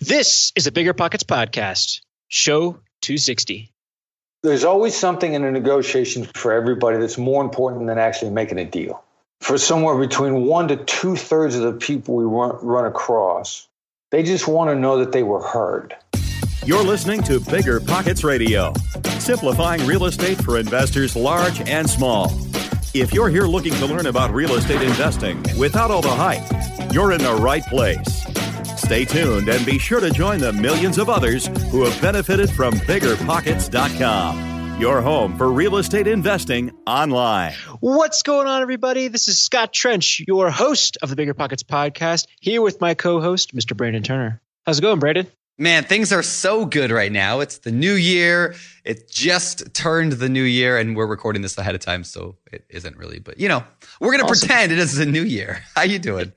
This is a BiggerPockets podcast, show 260. There's always something in a negotiation for everybody that's more important than actually making a deal. For somewhere between 1 to 2/3 of the people we run across, they just want to know that they were heard. You're listening to BiggerPockets Radio, simplifying real estate for investors large and small. If you're here looking to learn about real estate investing without all the hype, you're in the right place. Stay tuned and be sure to join the millions of others who have benefited from BiggerPockets.com, your home for real estate investing online. What's going on, everybody? This is Scott Trench, your host of the BiggerPockets podcast, here with my co-host, Mr. Brandon Turner. How's it going, Brandon? Man, things are so good right now. It's the new year. It just turned the new year, and we're recording this ahead of time, so it isn't really. But, you know, we're going to pretend it is a new year. How you doing?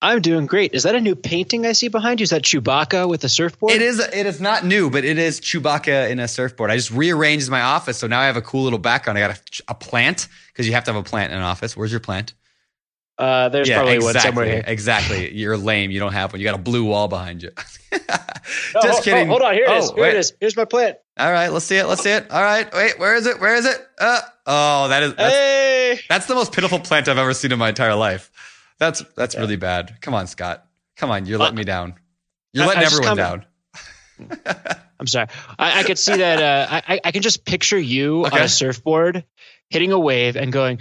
I'm doing great. Is that a new painting I see behind you? Is that Chewbacca with a surfboard? It is not new, but it is Chewbacca in a surfboard. I just rearranged my office, so now I have a cool little background. I got a plant, because you have to have a plant in an office. Where's your plant? There's one somewhere here. Exactly. You're lame. You don't have one. You got a blue wall behind you. Just kidding. Hold on. Here it is. Here's my plant. All right. Let's see it. All right. Wait. Where is it? That's the most pitiful plant I've ever seen in my entire life. That's really bad. Come on, Scott. Come on. You're letting me down. You're letting everyone down. I'm sorry. I could see that. I can just picture you on a surfboard hitting a wave and going.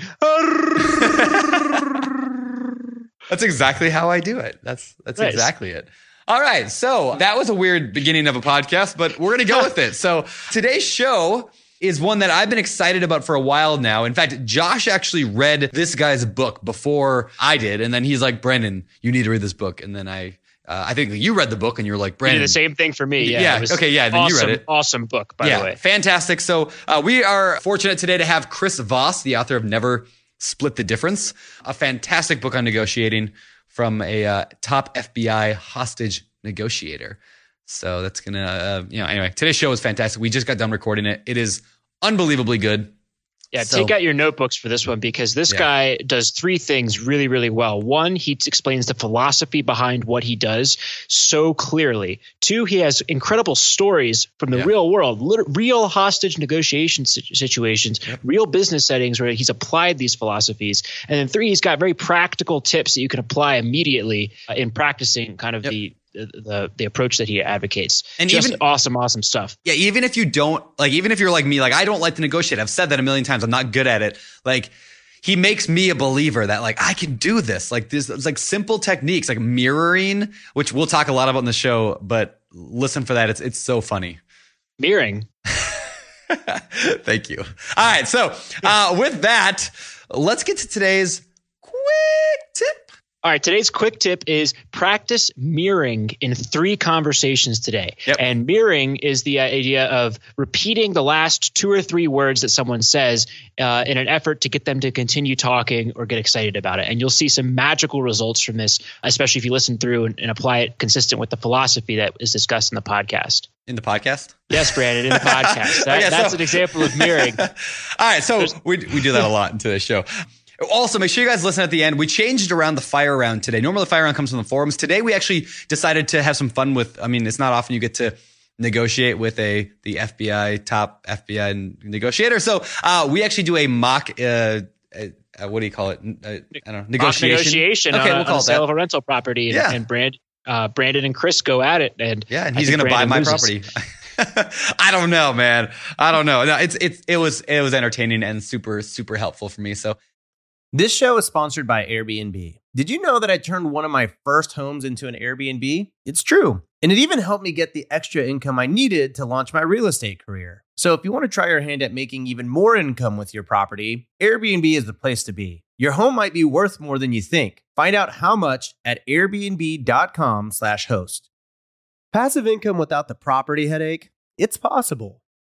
That's exactly how I do it. That's nice. Exactly it. All right. So that was a weird beginning of a podcast, but we're going to go with it. So today's show is one that I've been excited about for a while now. In fact, Josh actually read this guy's book before I did. And then he's like, Brandon, you need to read this book. And then I think you read the book and you were like, Brandon. You did the same thing for me. Yeah. Okay. Yeah. Then awesome, you read it. Awesome book, by the way. Fantastic. So we are fortunate today to have Chris Voss, the author of Never Split the Difference, a fantastic book on negotiating from a top FBI hostage negotiator. So that's going to, anyway, today's show is fantastic. We just got done recording it. It is unbelievably good. Yeah, so, take out your notebooks for this one, because this guy does three things really, really well. One, he explains the philosophy behind what he does so clearly. Two, he has incredible stories from the real world, real hostage negotiation situations, real business settings where he's applied these philosophies. And then three, he's got very practical tips that you can apply immediately in practicing kind of the approach that he advocates. And just even awesome stuff. Yeah. Even if you don't like, even if you're like me, like I don't like to negotiate. I've said that a million times. I'm not good at it. Like he makes me a believer that like, I can do this. Like this, it's like simple techniques, like mirroring, which we'll talk a lot about in the show, but listen for that. It's so funny. Mirroring. Thank you. All right. So with that, let's get to today's quick tip. All right, today's quick tip is practice mirroring in three conversations today. Yep. And mirroring is the idea of repeating the last two or three words that someone says in an effort to get them to continue talking or get excited about it. And you'll see some magical results from this, especially if you listen through and apply it consistent with the philosophy that is discussed in the podcast. In the podcast? Yes, Brandon, in the podcast. That's an example of mirroring. All right, so we do that a lot in today's show. Also, make sure you guys listen at the end. We changed around the fire round today. Normally, the fire round comes from the forums. Today, we actually decided to have some fun with, I mean, it's not often you get to negotiate with the FBI, top FBI negotiator. So we actually do a mock, what do you call it? I don't know, negotiation. Okay, we'll call it sale of a rental property. Yeah. And Brandon and Chris go at it. And he's going to buy my property. I don't know, man. I don't know. No, it was entertaining and super, super helpful for me. So. This show is sponsored by Airbnb. Did you know that I turned one of my first homes into an Airbnb? It's true. And it even helped me get the extra income I needed to launch my real estate career. So if you want to try your hand at making even more income with your property, Airbnb is the place to be. Your home might be worth more than you think. Find out how much at airbnb.com/host. Passive income without the property headache? It's possible.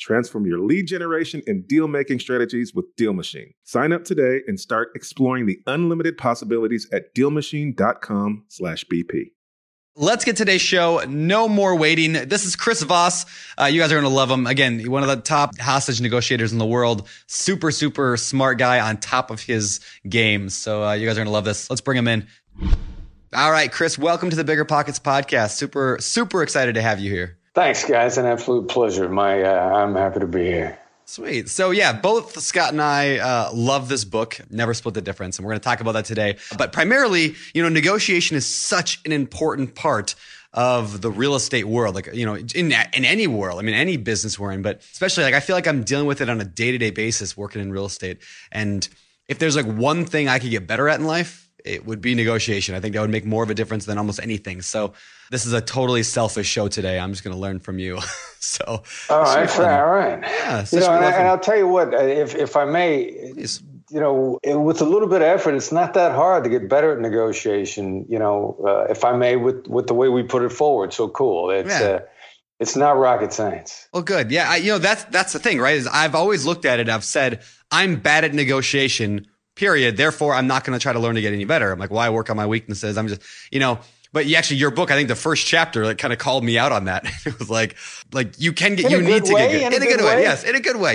Transform your lead generation and deal-making strategies with Deal Machine. Sign up today and start exploring the unlimited possibilities at dealmachine.com/BP. Let's get today's show. No more waiting. This is Chris Voss. You guys are going to love him. Again, one of the top hostage negotiators in the world. Super, super smart guy on top of his game. So you guys are going to love this. Let's bring him in. All right, Chris, welcome to the BiggerPockets podcast. Super, super excited to have you here. Thanks, guys. An absolute pleasure. I'm happy to be here. Sweet. So yeah, both Scott and I love this book, Never Split the Difference. And we're going to talk about that today. But primarily, negotiation is such an important part of the real estate world, in any world, any business we're in, but especially I feel like I'm dealing with it on a day-to-day basis working in real estate. And if there's one thing I could get better at in life, it would be negotiation. I think that would make more of a difference than almost anything. So this is a totally selfish show today. I'm just going to learn from you. So all right. Yeah, and I'll tell you what, if I may, please. With a little bit of effort, it's not that hard to get better at negotiation. If I may, with the way we put it forward. So cool. It's not rocket science. Well, good. Yeah. That's the thing, right? Is I've always looked at it. I've said I'm bad at negotiation. Period. Therefore, I'm not going to try to learn to get any better. I'm like, why work on my weaknesses? I'm just, but actually your book, I think the first chapter that kind of called me out on that. It was like you can get, you need to get good. In a good way. Yes. In a good way.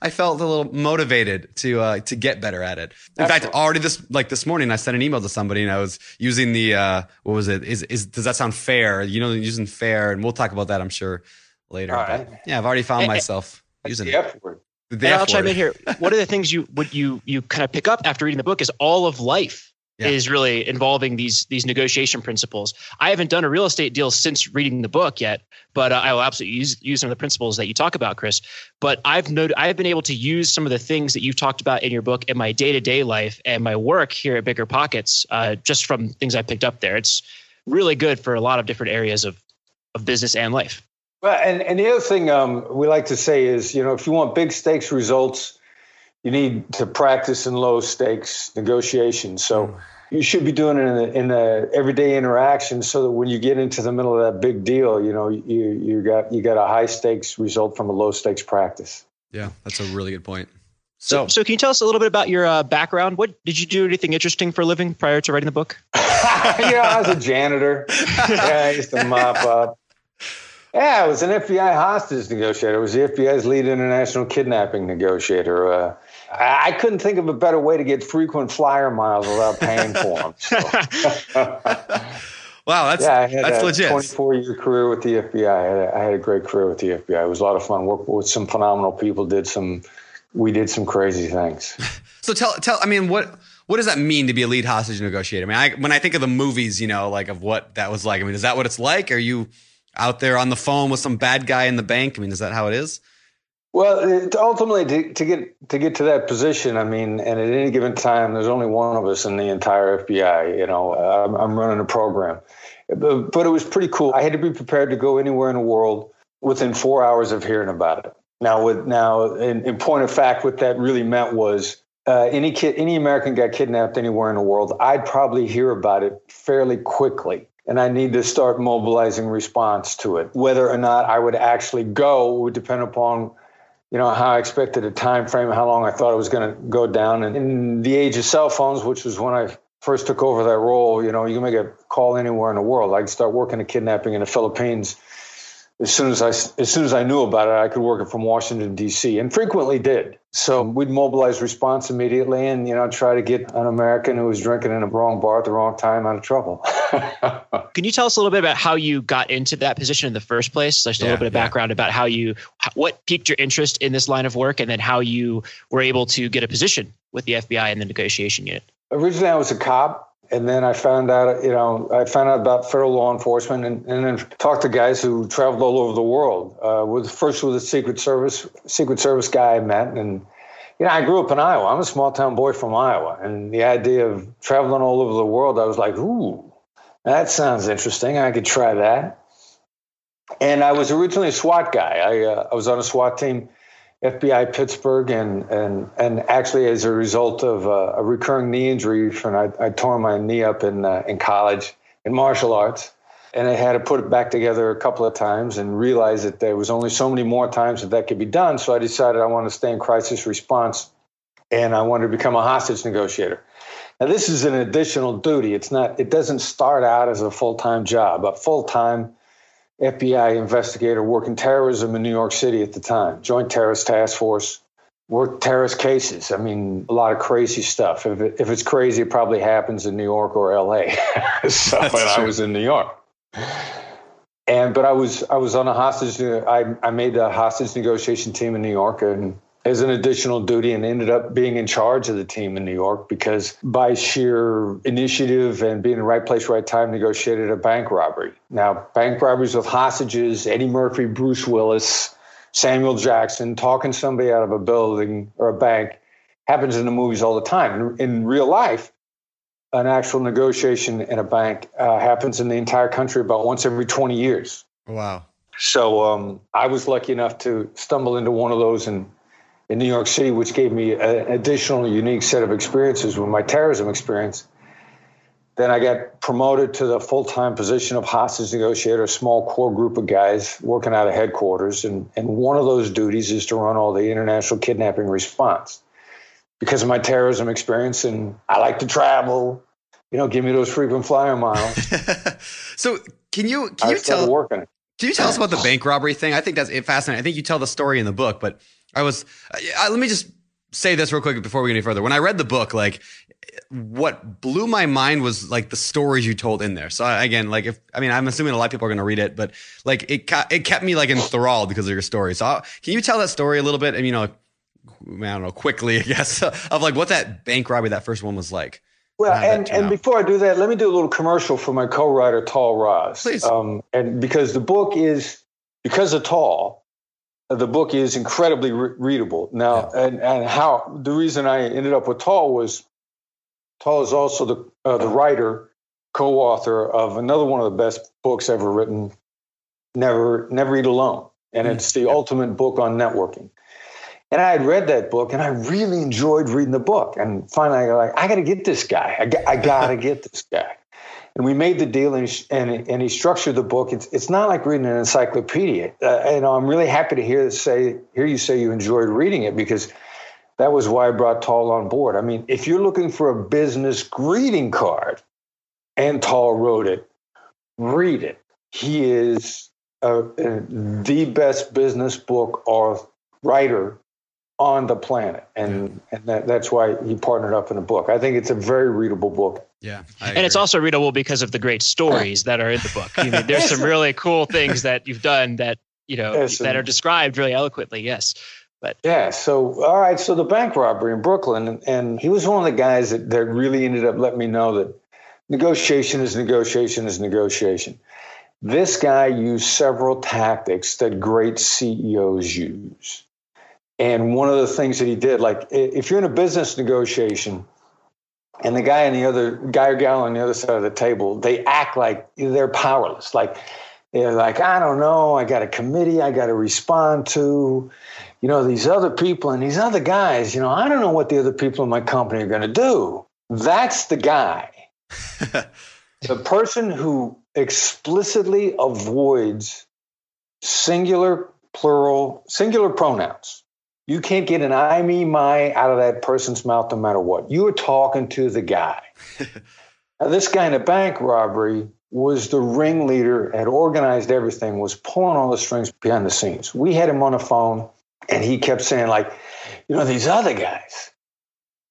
I felt a little motivated to get better at it. In fact, already this morning, I sent an email to somebody and I was using the, what was it? Does that sound fair? Using fair. And we'll talk about that, I'm sure, later. Right. But yeah, I've already found myself using the F word. And I'll chime in here. One of the things you kind of pick up after reading the book is all of life is really involving these negotiation principles. I haven't done a real estate deal since reading the book yet, but I will absolutely use some of the principles that you talk about, Chris. But I've been able to use some of the things that you've talked about in your book in my day-to-day life and my work here at BiggerPockets, just from things I picked up there. It's really good for a lot of different areas of business and life. Well, and the other thing we like to say is, if you want big stakes results, you need to practice in low stakes negotiation. So you should be doing it in the everyday interaction, so that when you get into the middle of that big deal, you got a high stakes result from a low stakes practice. Yeah, that's a really good point. So can you tell us a little bit about your background? What did you do? Anything interesting for a living prior to writing the book? I was a janitor. I used to mop up. Yeah, I was an FBI hostage negotiator. I was the FBI's lead international kidnapping negotiator. I couldn't think of a better way to get frequent flyer miles without paying for them. So. Wow, that's legit. 24-year career with the FBI. I had a great career with the FBI. It was a lot of fun. Worked with some phenomenal people. We did some crazy things. So tell. What does that mean to be a lead hostage negotiator? When I think of the movies, of what that was like. Is that what it's like? Are you out there on the phone with some bad guy in the bank? Is that how it is? Well, ultimately, to get to that position, and at any given time, there's only one of us in the entire FBI. I'm running a program, but it was pretty cool. I had to be prepared to go anywhere in the world within 4 hours of hearing about it. Now, in point of fact, what that really meant was any American got kidnapped anywhere in the world, I'd probably hear about it fairly quickly. And I need to start mobilizing response to it. Whether or not I would actually go would depend upon, you know, how I expected the time frame, how long I thought it was going to go down. And in the age of cell phones, which was when I first took over that role, you know, you can make a call anywhere in the world. I could start working a kidnapping in the Philippines. As soon as I knew about it, I could work it from Washington, D.C., and frequently did. So we'd mobilize response immediately and, you know, try to get an American who was drinking in the wrong bar at the wrong time out of trouble. Can you tell us a little bit about how you got into that position in the first place? Just a little bit of background about how you, what piqued your interest in this line of work, and then how you were able to get a position with the FBI in the negotiation unit. Originally, I was a cop. And then I found out, about federal law enforcement and then talked to guys who traveled all over the world. First with the Secret Service guy I met. And, you know, I grew up in Iowa. I'm a small town boy from Iowa. And the idea of traveling all over the world, I was like, ooh, that sounds interesting. I could try that. And I was originally a SWAT guy. I was on a SWAT team, FBI Pittsburgh, and actually as a result of a recurring knee injury, from I tore my knee up in college in martial arts, and I had to put it back together a couple of times and realized that there was only so many more times that could be done. So I decided I wanted to stay in crisis response, and I wanted to become a hostage negotiator. Now this is an additional duty. It doesn't start out as a full-time job. A full-time FBI investigator working terrorism in New York City at the time, Joint Terrorist Task Force, worked terrorist cases. I mean, a lot of crazy stuff. If it's crazy, it probably happens in New York or L.A. So I was in New York. But I was on a hostage. I made the hostage negotiation team in New York and as an additional duty and ended up being in charge of the team in New York because by sheer initiative and being in the right place, right time, negotiated a bank robbery. Now, bank robberies with hostages, Eddie Murphy, Bruce Willis, Samuel Jackson, talking somebody out of a building or a bank happens in the movies all the time. In real life, an actual negotiation in a bank happens in the entire country about once every 20 years. Wow. So I was lucky enough to stumble into one of those in New York City, which gave me an additional unique set of experiences with my terrorism experience. Then I got promoted to the full-time position of hostage negotiator, a small core group of guys working out of headquarters. And one of those duties is to run all the international kidnapping response. Because of my terrorism experience, and I like to travel, you know, give me those frequent flyer miles. So can you tell us about the bank robbery thing? I think that's fascinating. I think you tell the story in the book, but let me just say this real quick before we get any further. When I read the book, like what blew my mind was like the stories you told in there. So again, like I'm assuming a lot of people are going to read it, but like it kept me like enthralled because of your story. So can you tell that story a little bit? And, you know, I don't know, quickly, I guess, of like what that bank robbery, that first one was like. Well, and before I do that, let me do a little commercial for my co-writer, Tal Raz. Please. And because the book is, because of Tal, the book is incredibly readable. Now, and how the reason I ended up with Tal was Tal is also the writer, co-author of another one of the best books ever written, Never Eat Alone. And it's the ultimate book on networking. And I had read that book and I really enjoyed reading the book. And finally, I got to get this guy. I got to get this guy. And we made the deal, and he structured the book. It's not like reading an encyclopedia. I'm really happy to hear you say you enjoyed reading it because that was why I brought Tal on board. I mean, if you're looking for a business greeting card, and Tal wrote it, read it. He is the best business book or writer on the planet. And that's why he partnered up in a book. I think it's a very readable book. Yeah. And it's also readable because of the great stories that are in the book. I mean, there's some really cool things that you've done that, you know, that are described really eloquently. Yes. But yeah. So, all right. So the bank robbery in Brooklyn, and he was one of the guys that really ended up letting me know that negotiation is negotiation is negotiation. This guy used several tactics that great CEOs use. And one of the things that he did, like if you're in a business negotiation and the guy or gal on the other side of the table, they act like they're powerless. Like They're like, I don't know, I got a committee I got to respond to, you know, these other people and these other guys, you know, I don't know what the other people in my company are going to do. That's the guy. The person who explicitly avoids singular pronouns. You can't get an I, me, my out of that person's mouth no matter what. You are talking to the guy. Now, this guy in a bank robbery was the ringleader, had organized everything, was pulling all the strings behind the scenes. We had him on the phone, and he kept saying, like, you know, these other guys,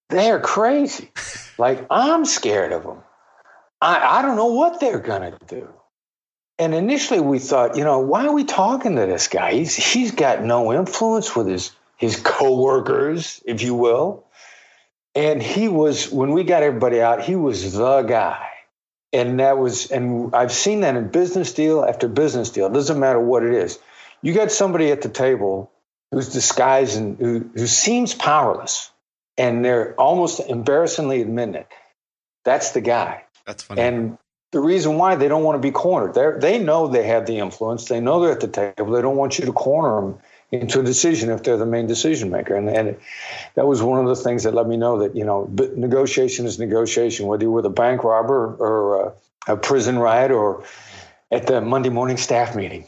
they're crazy. Like, I'm scared of them. I don't know what they're going to do. And initially we thought, you know, why are we talking to this guy? He's got no influence with his coworkers, if you will. And he was, when we got everybody out, he was the guy. And I've seen that in business deal after business deal. It doesn't matter what it is. You got somebody at the table who's disguised and who seems powerless, and they're almost embarrassingly admitting it. That's the guy. That's funny. And the reason why they don't want to be cornered, they know they have the influence. They know they're at the table. They don't want you to corner them into a decision if they're the main decision maker. And that was one of the things that let me know that, you know, negotiation is negotiation, whether you're with a bank robber or a prison riot or at the Monday morning staff meeting.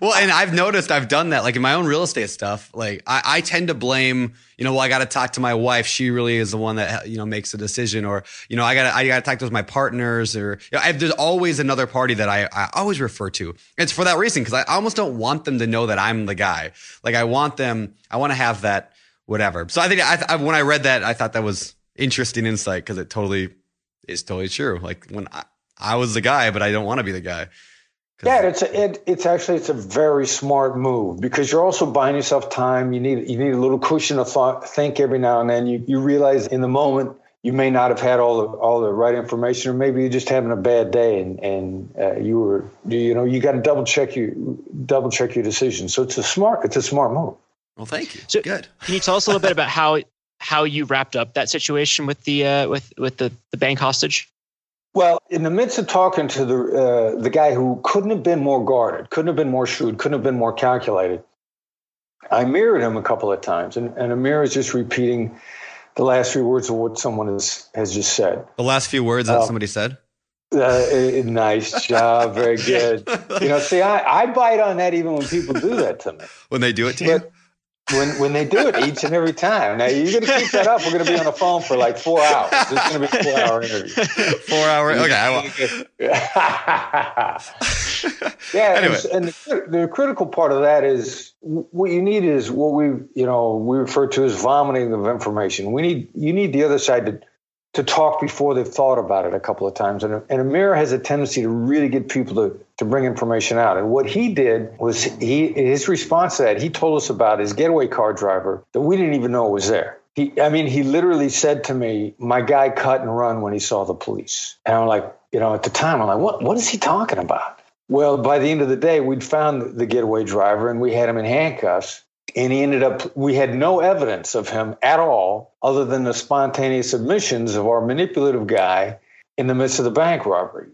Well, and I've noticed I've done that, like in my own real estate stuff. Like I tend to blame, you know, well, I got to talk to my wife. She really is the one that, you know, makes the decision, or, you know, I got to talk to my partners, or, you know, there's always another party that I always refer to. It's for that reason, because I almost don't want them to know that I'm the guy. Like I want to have that whatever. So I think when I read that, I thought that was interesting insight, because it's totally true. Like when I was the guy, but I don't want to be the guy. Yeah, it's a very smart move, because you're also buying yourself time. You need a little cushion of thought, think every now and then. You realize in the moment you may not have had all the right information, or maybe you're just having a bad day, and you got to double check your decision. So it's a smart move. Well, thank you. So good. Can you tell us a little bit about how you wrapped up that situation with the bank hostage? Well, in the midst of talking to the guy who couldn't have been more guarded, couldn't have been more shrewd, couldn't have been more calculated, I mirrored him a couple of times. And a mirror is just repeating the last few words of what someone has just said. The last few words that somebody said? Nice job. Very good. You know, see, I bite on that even when people do that to me. When they do it to you? When they do it each and every time. Now, you're going to keep that up. We're going to be on the phone for like 4 hours. It's going to be a 4-hour interview. 4 hours. Okay. Yeah. Anyway. And the critical part of that is what you need is what we refer to as vomiting of information. You need the other side to talk before they've thought about it a couple of times. And a mirror has a tendency to really get people to bring information out. And what he did was his response to that, he told us about his getaway car driver that we didn't even know was there. He literally said to me, my guy cut and run when he saw the police. And I'm like, you know, at the time, I'm like, what is he talking about? Well, by the end of the day, we'd found the getaway driver and we had him in handcuffs. And he ended up, we had no evidence of him at all, other than the spontaneous admissions of our manipulative guy in the midst of the bank robbery.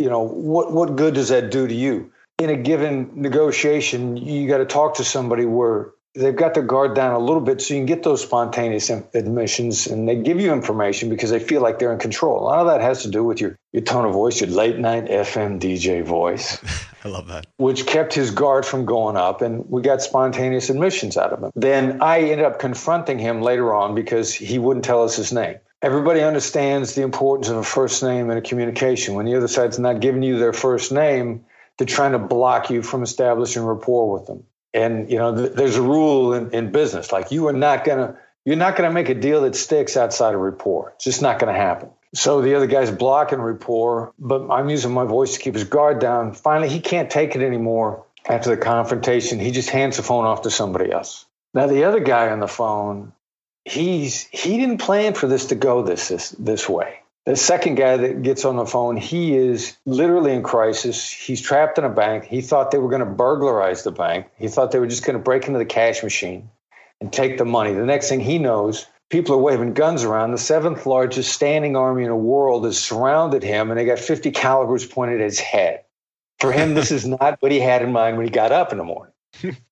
You know, what good does that do to you? In a given negotiation, you got to talk to somebody where they've got their guard down a little bit so you can get those spontaneous admissions, and they give you information because they feel like they're in control. A lot of that has to do with your tone of voice, your late night FM DJ voice. I love that. Which kept his guard from going up, and we got spontaneous admissions out of him. Then I ended up confronting him later on because he wouldn't tell us his name. Everybody understands the importance of a first name in a communication. When the other side's not giving you their first name, they're trying to block you from establishing rapport with them. And, you know, there's a rule in business, like you're not going to make a deal that sticks outside of rapport. It's just not going to happen. So the other guy's blocking rapport, but I'm using my voice to keep his guard down. Finally, he can't take it anymore after the confrontation. He just hands the phone off to somebody else. Now, the other guy on the phone, he didn't plan for this to go this way. The second guy that gets on the phone, he is literally in crisis. He's trapped in a bank. He thought they were going to burglarize the bank. He thought they were just going to break into the cash machine and take the money. The next thing he knows, people are waving guns around. The seventh largest standing army in the world has surrounded him, and they got 50 calibers pointed at his head. For him, this is not what he had in mind when he got up in the morning.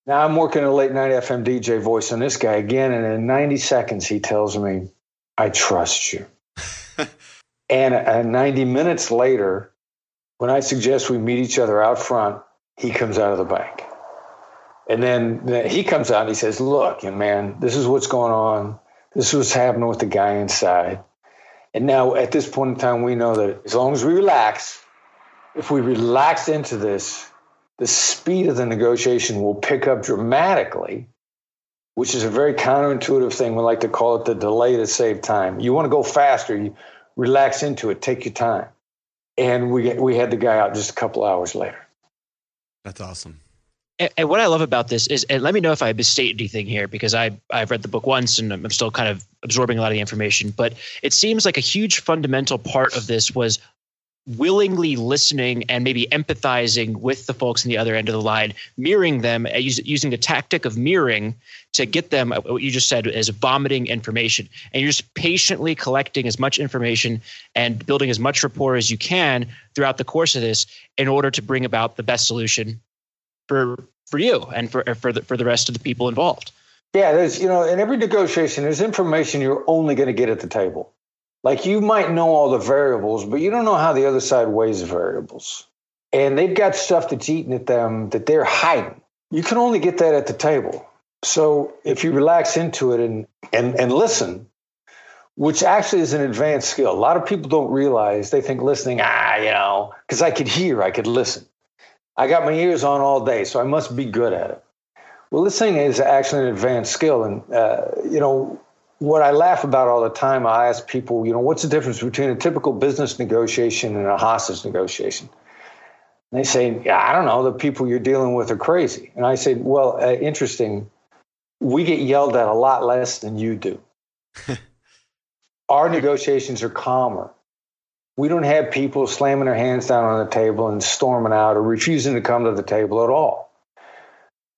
Now I'm working a late night FM DJ voice on this guy again, and in 90 seconds he tells me, I trust you. And 90 minutes later, when I suggest we meet each other out front, he comes out of the bank. And then he comes out and he says, look, man, this is what's going on. This is what's happening with the guy inside. And now at this point in time, we know that as long as we relax, if we relax into this, the speed of the negotiation will pick up dramatically, which is a very counterintuitive thing. We like to call it the delay to save time. You want to go faster, you relax into it, take your time. And we had the guy out just a couple hours later. That's awesome. And what I love about this is, and let me know if I misstate anything here, because I've read the book once and I'm still kind of absorbing a lot of the information, but it seems like a huge fundamental part of this was willingly listening and maybe empathizing with the folks on the other end of the line, mirroring them, using the tactic of mirroring to get them, what you just said, is vomiting information. And you're just patiently collecting as much information and building as much rapport as you can throughout the course of this in order to bring about the best solution for you and for the rest of the people involved. Yeah, there's, in every negotiation, there's information you're only going to get at the table. Like, you might know all the variables, but you don't know how the other side weighs the variables. And they've got stuff that's eating at them that they're hiding. You can only get that at the table. So if you relax into it and listen, which actually is an advanced skill. A lot of people don't realize, they think listening, because I could hear, I could listen. I got my ears on all day, so I must be good at it. Well, listening is actually an advanced skill. And, what I laugh about all the time, I ask people, what's the difference between a typical business negotiation and a hostage negotiation? And they say, I don't know, the people you're dealing with are crazy. And I say, well, interesting. We get yelled at a lot less than you do. Our negotiations are calmer. We don't have people slamming their hands down on the table and storming out or refusing to come to the table at all.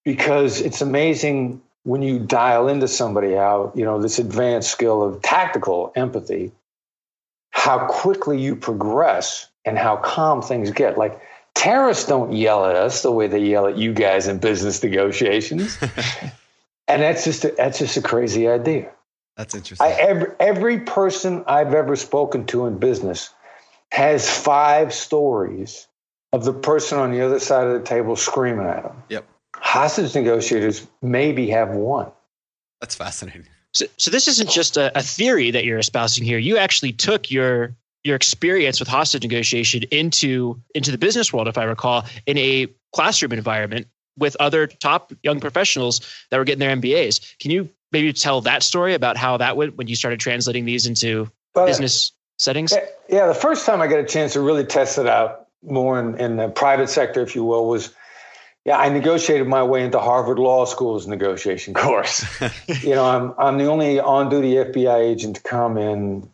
Because it's amazing when you dial into somebody out, this advanced skill of tactical empathy, how quickly you progress and how calm things get. Like, terrorists don't yell at us the way they yell at you guys in business negotiations. And that's just a crazy idea. That's interesting. Every person I've ever spoken to in business has 5 stories of the person on the other side of the table screaming at them. Yep. Hostage negotiators maybe have one. That's fascinating. So this isn't just a theory that you're espousing here. You actually took your experience with hostage negotiation into the business world, if I recall, in a classroom environment with other top young professionals that were getting their MBAs. Can you maybe tell that story about how that went when you started translating these into business settings? Yeah, the first time I got a chance to really test it out more in the private sector, if you will, was I negotiated my way into Harvard Law School's negotiation course. I'm the only on-duty FBI agent to come in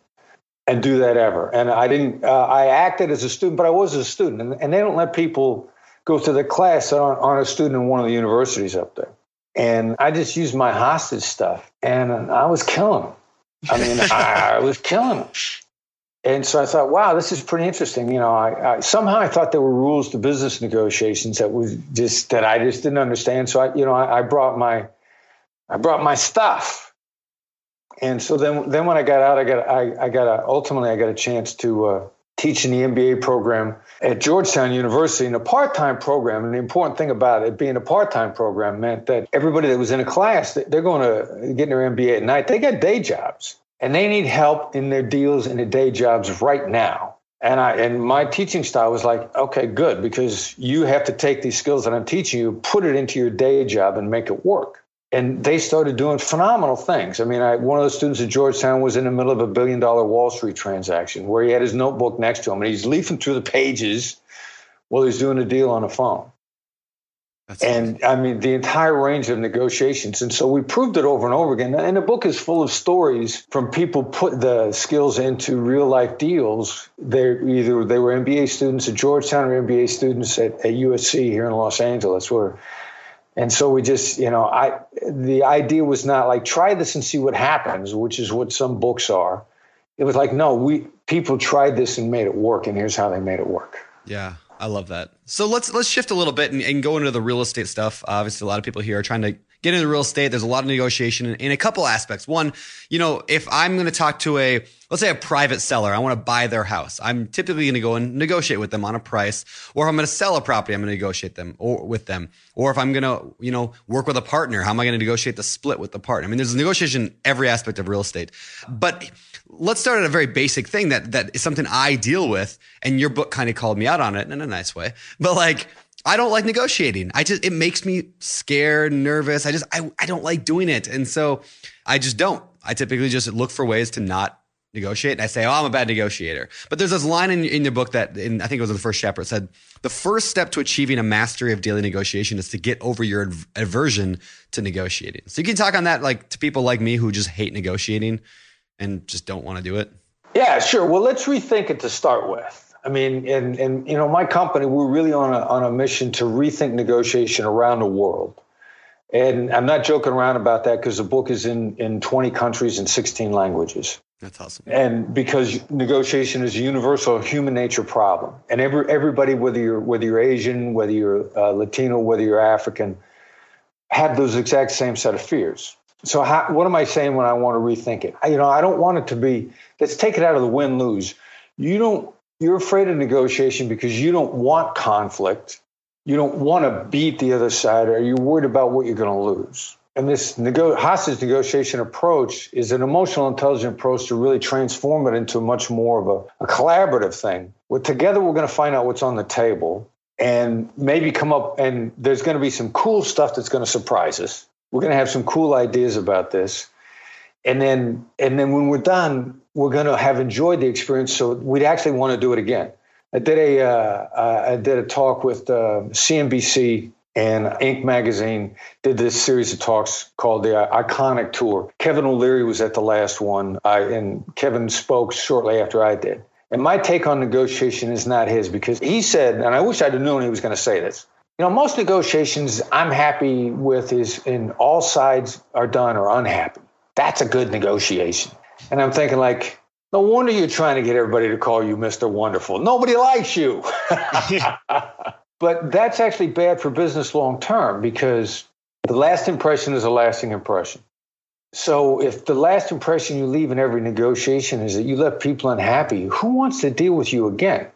and do that ever. And I didn't. I acted as a student, but I was a student, and they don't let people go to the class that aren't a student in one of the universities up there. And I just used my hostage stuff, and I was killing them. I mean, I was killing them. And so I thought, wow, this is pretty interesting. I thought there were rules to business negotiations that I just didn't understand. So I brought my stuff. And so then when I got out, I got a chance to teach in the MBA program at Georgetown University in a part-time program. And the important thing about it being a part-time program meant that everybody that was in a class, they're going to get their MBA at night. They got day jobs. And they need help in their deals and their day jobs right now. And my teaching style was like, okay, good, because you have to take these skills that I'm teaching you, put it into your day job and make it work. And they started doing phenomenal things. I mean, one of the students at Georgetown was in the middle of a $1 billion Wall Street transaction where he had his notebook next to him and he's leafing through the pages while he's doing a deal on a phone. The entire range of negotiations. And so we proved it over and over again. And the book is full of stories from people put the skills into real life deals. They were MBA students at Georgetown or MBA students at USC here in Los Angeles. And so we just, the idea was not like, try this and see what happens, which is what some books are. It was like, no, people tried this and made it work. And here's how they made it work. Yeah. I love that. So let's shift a little bit and go into the real estate stuff. Obviously, a lot of people here are trying to get into real estate. There's a lot of negotiation in a couple aspects. One, you know, if I'm going to talk to a, let's say a private seller, I want to buy their house. I'm typically going to go and negotiate with them on a price, or if I'm going to sell a property, I'm going to negotiate with them. Or if I'm going to, you know, work with a partner, how am I going to negotiate the split with the partner? I mean, there's a negotiation in every aspect of real estate, but let's start at a very basic thing that is something I deal with, and your book kind of called me out on it in a nice way. But like, I don't like negotiating. It makes me scared, nervous. I don't like doing it. And so I just don't. I typically just look for ways to not negotiate. And I say, I'm a bad negotiator. But there's this line in your book that I think it was in the first chapter. It said, the first step to achieving a mastery of daily negotiation is to get over your aversion to negotiating. So you can talk on that, like to people like me who just hate negotiating and just don't want to do it? Yeah, sure. Well, let's rethink it to start with. I mean, and you know, my company, we're really on a mission to rethink negotiation around the world. And I'm not joking around about that because the book is in 20 countries and 16 languages. That's awesome. And because negotiation is a universal human nature problem. And everybody, whether you're Asian, whether you're Latino, whether you're African, have those exact same set of fears. So what am I saying when I want to rethink it? I don't want it to be, let's take it out of the win-lose. You're afraid of negotiation because you don't want conflict. You don't want to beat the other side, or you're worried about what you're going to lose. And this hostage negotiation approach is an emotional intelligent approach to really transform it into much more of a collaborative thing. Well, together, we're going to find out what's on the table and maybe come up, and there's going to be some cool stuff that's going to surprise us. We're going to have some cool ideas about this. And then when we're done, we're going to have enjoyed the experience, so we'd actually want to do it again. I did a talk with CNBC and Inc. Magazine, did this series of talks called the Iconic Tour. Kevin O'Leary was at the last one, and Kevin spoke shortly after I did. And my take on negotiation is not his, because he said, and I wish I'd have known he was going to say this, most negotiations I'm happy with is in all sides are done or unhappy. That's a good negotiation. And I'm thinking, like, no wonder you're trying to get everybody to call you Mr. Wonderful. Nobody likes you. But that's actually bad for business long term, because the last impression is a lasting impression. So if the last impression you leave in every negotiation is that you left people unhappy, who wants to deal with you again?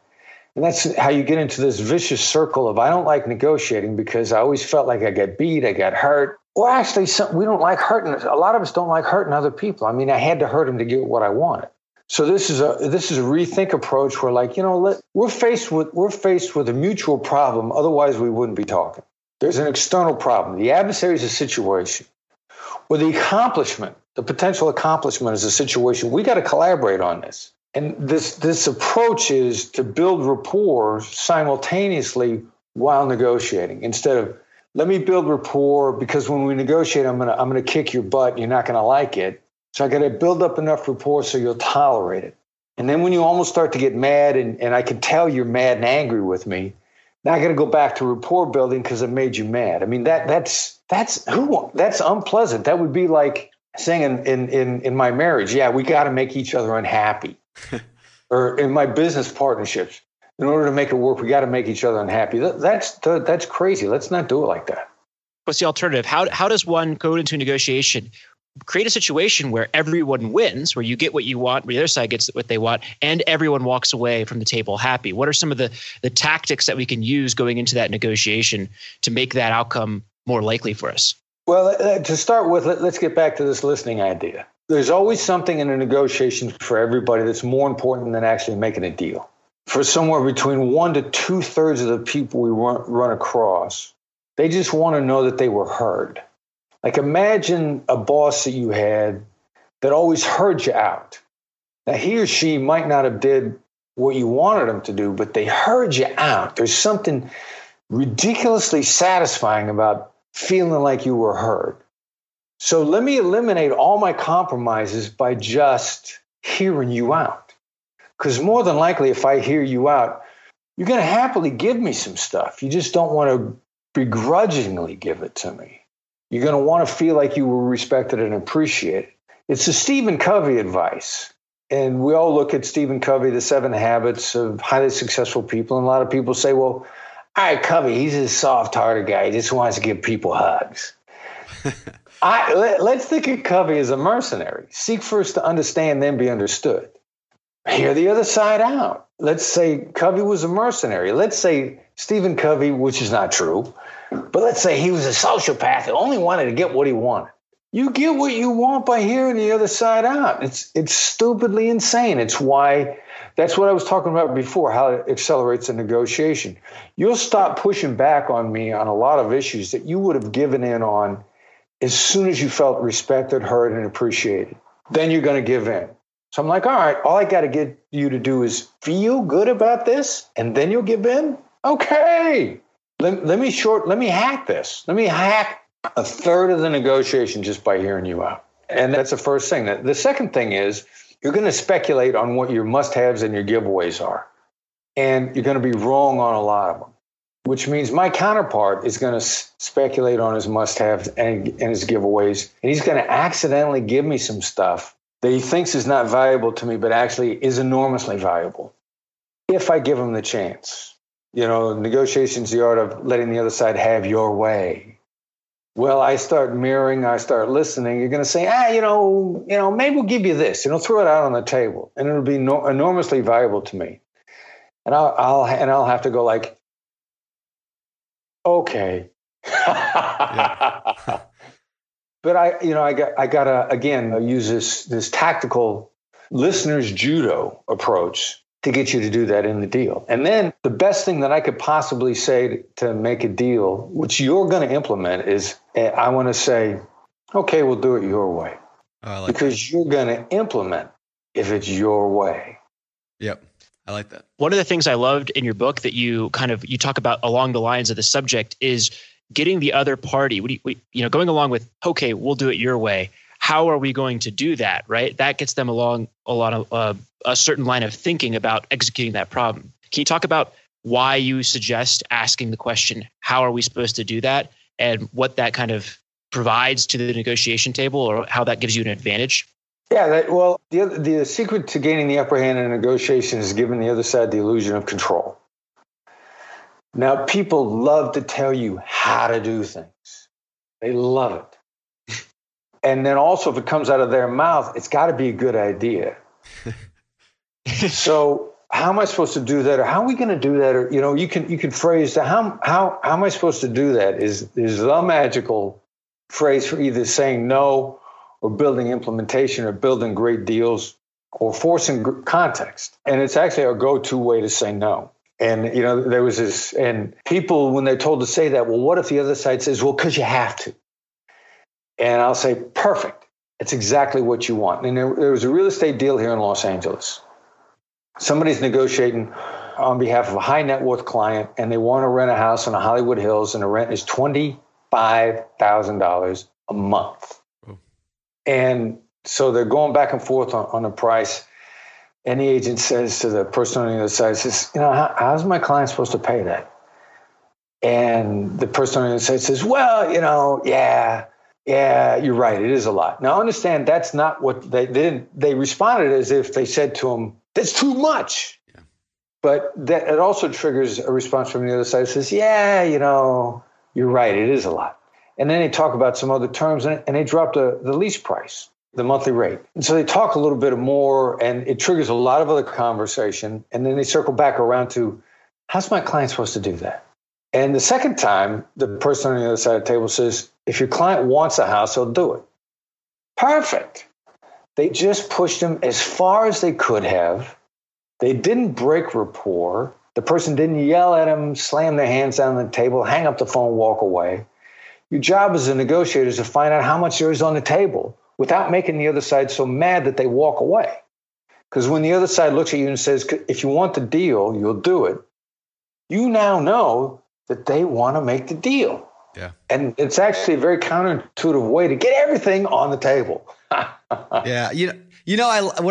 And that's how you get into this vicious circle of, I don't like negotiating because I always felt like I got beat, I got hurt. Well, actually, we don't like hurting. A lot of us don't like hurting other people. I mean, I had to hurt them to get what I wanted. So this is a rethink approach where, like, we're faced with a mutual problem. Otherwise, we wouldn't be talking. There's an external problem. The adversary is a situation. Well, the potential accomplishment is a situation. We got to collaborate on this. And this approach is to build rapport simultaneously while negotiating, instead of, let me build rapport, because when we negotiate, I'm gonna kick your butt. You're not gonna like it. So I gotta build up enough rapport so you'll tolerate it. And then when you almost start to get mad, and I can tell you're mad and angry with me, now I gotta go back to rapport building because it made you mad. I mean, that's unpleasant. That would be like saying in my marriage, yeah, we gotta make each other unhappy. Or in my business partnerships. In order to make it work, we got to make each other unhappy. That's crazy. Let's not do it like that. What's the alternative? How does one go into a negotiation, create a situation where everyone wins, where you get what you want, where the other side gets what they want, and everyone walks away from the table happy? What are some of the tactics that we can use going into that negotiation to make that outcome more likely for us? Well, to start with, let's get back to this listening idea. There's always something in a negotiation for everybody that's more important than actually making a deal. For somewhere between 1 to 2/3 of the people we run across, they just want to know that they were heard. Like, imagine a boss that you had that always heard you out. Now, he or she might not have did what you wanted them to do, but they heard you out. There's something ridiculously satisfying about feeling like you were heard. So let me eliminate all my compromises by just hearing you out. Because more than likely, if I hear you out, you're going to happily give me some stuff. You just don't want to begrudgingly give it to me. You're going to want to feel like you were respected and appreciated. It's the Stephen Covey advice. And we all look at Stephen Covey, The Seven Habits of Highly Successful People. And a lot of people say, well, all right, Covey, he's a soft-hearted guy. He just wants to give people hugs. Let's think of Covey as a mercenary. Seek first to understand, then be understood. Hear the other side out. Let's say Covey was a mercenary. Let's say Stephen Covey, which is not true, but let's say he was a sociopath who only wanted to get what he wanted. You get what you want by hearing the other side out. It's stupidly insane. It's why, that's what I was talking about before, how it accelerates a negotiation. You'll stop pushing back on me on a lot of issues that you would have given in on as soon as you felt respected, heard, and appreciated. Then you're going to give in. So I'm like, all right, all I got to get you to do is feel good about this, and then you'll give in? Okay. Let me hack this. Let me hack a third of the negotiation just by hearing you out. And that's the first thing. The second thing is you're going to speculate on what your must-haves and your giveaways are. And you're going to be wrong on a lot of them, which means my counterpart is going to speculate on his must-haves and his giveaways. And he's going to accidentally give me some stuff that he thinks is not valuable to me, but actually is enormously valuable if I give him the chance. You know, negotiation's the art of letting the other side have your way. Well, I start mirroring, I start listening. You're going to say, maybe we'll give you this. And I'll throw it out on the table, and it'll be enormously valuable to me. And I'll have to go like, okay. But I gotta use this tactical listener's judo approach to get you to do that in the deal. And then the best thing that I could possibly say to make a deal, which you're going to implement, is I want to say, okay, we'll do it your way. Oh, I like because that. You're going to implement if it's your way. Yep. I like that. One of the things I loved in your book that you talk about along the lines of the subject is getting the other party, going along with, okay, we'll do it your way. How are we going to do that, right? That gets them along a lot of a certain line of thinking about executing that problem. Can you talk about why you suggest asking the question, how are we supposed to do that, and what that kind of provides to the negotiation table, or how that gives you an advantage? Yeah, the secret to gaining the upper hand in a negotiation is giving the other side the illusion of control. Now, people love to tell you how to do things. They love it. And then also, if it comes out of their mouth, it's got to be a good idea. So how am I supposed to do that? Or how are we going to do that? Or, you can phrase that. How am I supposed to do that is the magical phrase for either saying no or building implementation or building great deals or forcing context. And it's actually our go-to way to say no. And, there was this, and people, when they're told to say that, well, what if the other side says, well, because you have to? And I'll say, perfect. It's exactly what you want. And there was a real estate deal here in Los Angeles. Somebody's negotiating on behalf of a high net worth client, and they want to rent a house in the Hollywood Hills, and the rent is $25,000 a month. Oh. And so they're going back and forth on the price. And the agent says to the person on the other side, says, how's my client supposed to pay that? And the person on the other side says, well, yeah, you're right. It is a lot. Now, understand that's not what they didn't. They responded as if they said to him, that's too much. Yeah. But that it also triggers a response from the other side that says, yeah, you're right. It is a lot. And then they talk about some other terms and they drop the lease price, the monthly rate. And so they talk a little bit more and it triggers a lot of other conversation. And then they circle back around to, how's my client supposed to do that? And the second time, the person on the other side of the table says, if your client wants a house, he'll do it. Perfect. They just pushed him as far as they could have. They didn't break rapport. The person didn't yell at him, slam their hands down on the table, hang up the phone, walk away. Your job as a negotiator is to find out how much there is on the table without making the other side so mad that they walk away. Because when the other side looks at you and says, if you want the deal, you'll do it, you now know that they want to make the deal. Yeah. And it's actually a very counterintuitive way to get everything on the table. Yeah. What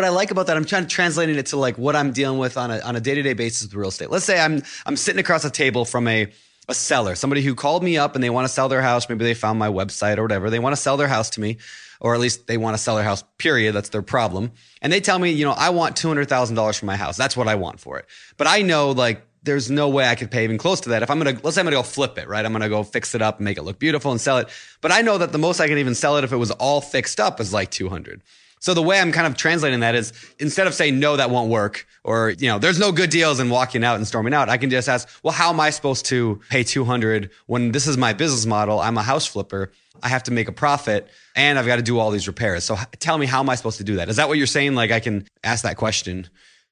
I like about that, I'm trying to translate it to like what I'm dealing with on a day-to-day basis with real estate. Let's say I'm sitting across a table from a a seller, somebody who called me up and they want to sell their house. Maybe they found my website or whatever. They want to sell their house to me, or at least they want to sell their house, period. That's their problem. And they tell me, you know, I want $200,000 for my house. That's what I want for it. But I know, like, there's no way I could pay even close to that. If I'm going to, let's say I'm going to go flip it, right? I'm going to go fix it up and make it look beautiful and sell it. But I know that the most I can even sell it if it was all fixed up is like 200. So the way I'm kind of translating that is, instead of saying, no, that won't work, or, you know, there's no good deals and walking out and storming out, I can just ask, well, how am I supposed to pay 200 when this is my business model? I'm a house flipper. I have to make a profit and I've got to do all these repairs. So tell me, how am I supposed to do that? Is that what you're saying? Like, I can ask that question.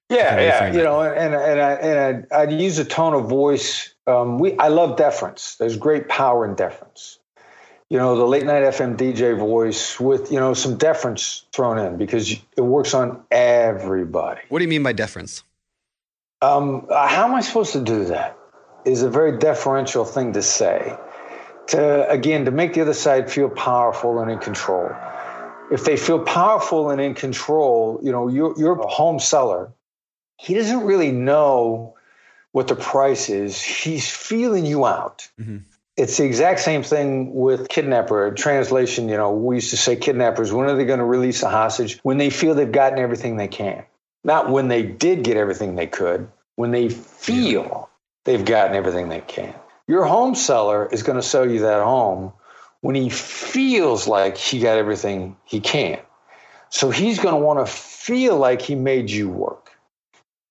Yeah. You know, and I'd use a tone of voice. I love deference. There's great power in deference. You know, the late night FM DJ voice with, you know, some deference thrown in, because it works on everybody. What do you mean by deference? How am I supposed to do that is a very deferential thing to say. To make the other side feel powerful and in control. If they feel powerful and in control, you know, you're a home seller. He doesn't really know what the price is. He's feeling you out. Mm-hmm. It's the exact same thing with kidnapper. Translation, you know, we used to say kidnappers, when are they going to release a hostage? When they feel they've gotten everything they can. Not when they did get everything they could, when they feel they've gotten everything they can. Your home seller is going to sell you that home when he feels like he got everything he can. So he's going to want to feel like he made you work.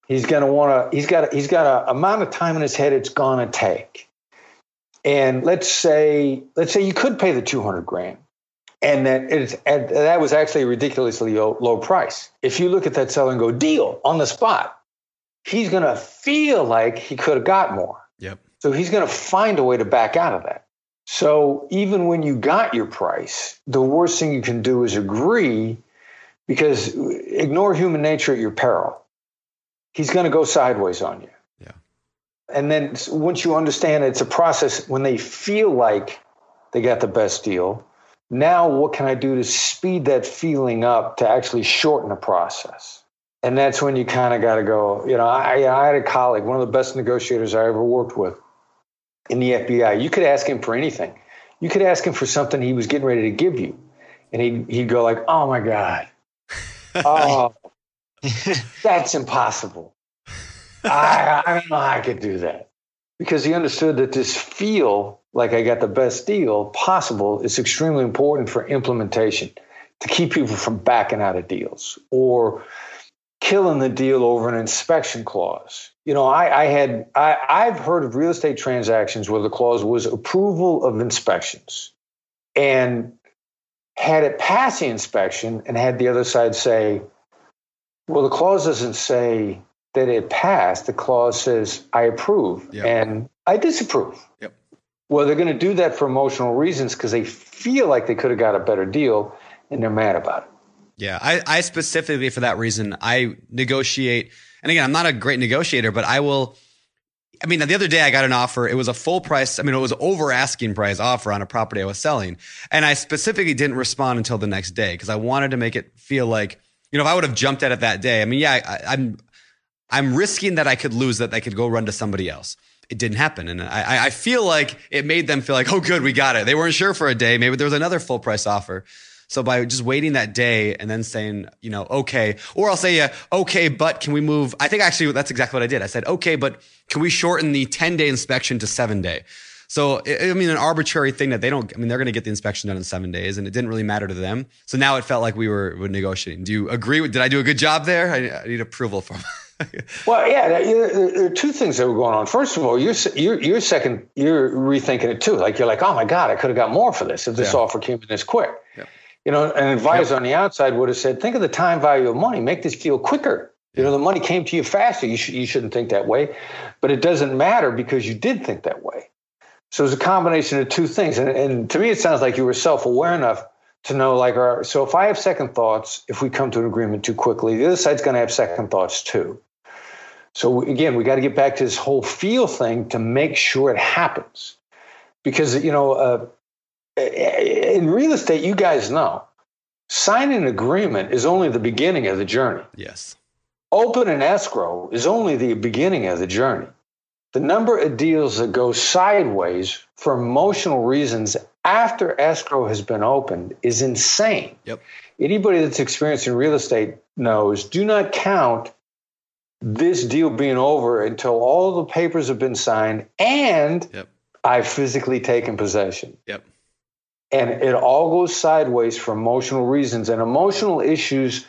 He's going to want to, he's got an amount of time in his head it's going to take. And let's say you could pay the $200,000, and that was actually a ridiculously low price. If you look at that seller and go, deal, on the spot, he's going to feel like he could have got more. Yep. So he's going to find a way to back out of that. So even when you got your price, the worst thing you can do is agree, because ignore human nature at your peril. He's going to go sideways on you. And then once you understand it's a process, when they feel like they got the best deal, now what can I do to speed that feeling up to actually shorten the process? And that's when you kind of got to go, you know, I had a colleague, one of the best negotiators I ever worked with in the FBI. You could ask him for anything. You could ask him for something he was getting ready to give you. And he'd go like, oh, my God. Oh, that's impossible. I don't know how I could do that, because he understood that this feel like I got the best deal possible is extremely important for implementation, to keep people from backing out of deals or killing the deal over an inspection clause. You know, I've heard of real estate transactions where the clause was approval of inspections, and had it pass the inspection and had the other side say, well, the clause doesn't say that it passed, the clause says, I approve, yep, and I disapprove. Yep. Well, they're going to do that for emotional reasons, because they feel like they could have got a better deal and they're mad about it. Yeah, I specifically for that reason, I negotiate. And again, I'm not a great negotiator, but the other day I got an offer. It was a full price. I mean, it was over asking price offer on a property I was selling. And I specifically didn't respond until the next day, because I wanted to make it feel like, you know, if I would have jumped at it that day, I mean, yeah, I'm risking that I could lose, that I could go run to somebody else. It didn't happen. And I feel like it made them feel like, oh, good, we got it. They weren't sure for a day. Maybe there was another full price offer. So by just waiting that day and then saying, you know, okay, or I'll say, yeah, okay, but can we move? I think actually that's exactly what I did. I said, okay, but can we shorten the 10-day inspection to 7-day? So, an arbitrary thing that they don't, they're going to get the inspection done in 7 days, and it didn't really matter to them. So now it felt like we were negotiating. Do you agree? Did I do a good job there? I need approval from Well, yeah, there are two things that were going on. First of all, you're rethinking it too. Like, you're like, oh my God, I could have got more for this if this offer came in this quick. Yeah. You know, an advisor on the outside would have said, think of the time value of money, make this deal quicker. Yeah. You know, the money came to you faster. You shouldn't think that way, but it doesn't matter because you did think that way. So it's a combination of two things. And to me, it sounds like you were self-aware enough to know, like, all right, so if I have second thoughts, if we come to an agreement too quickly, the other side's going to have second thoughts too. So again, we got to get back to this whole feel thing to make sure it happens. Because, you know, in real estate, you guys know, signing an agreement is only the beginning of the journey. Yes. Open an escrow is only the beginning of the journey. The number of deals that go sideways for emotional reasons after escrow has been opened is insane. Yep. Anybody that's experienced in real estate knows, do not count this deal being over until all the papers have been signed and I've physically taken possession. Yep. And it all goes sideways for emotional reasons and emotional issues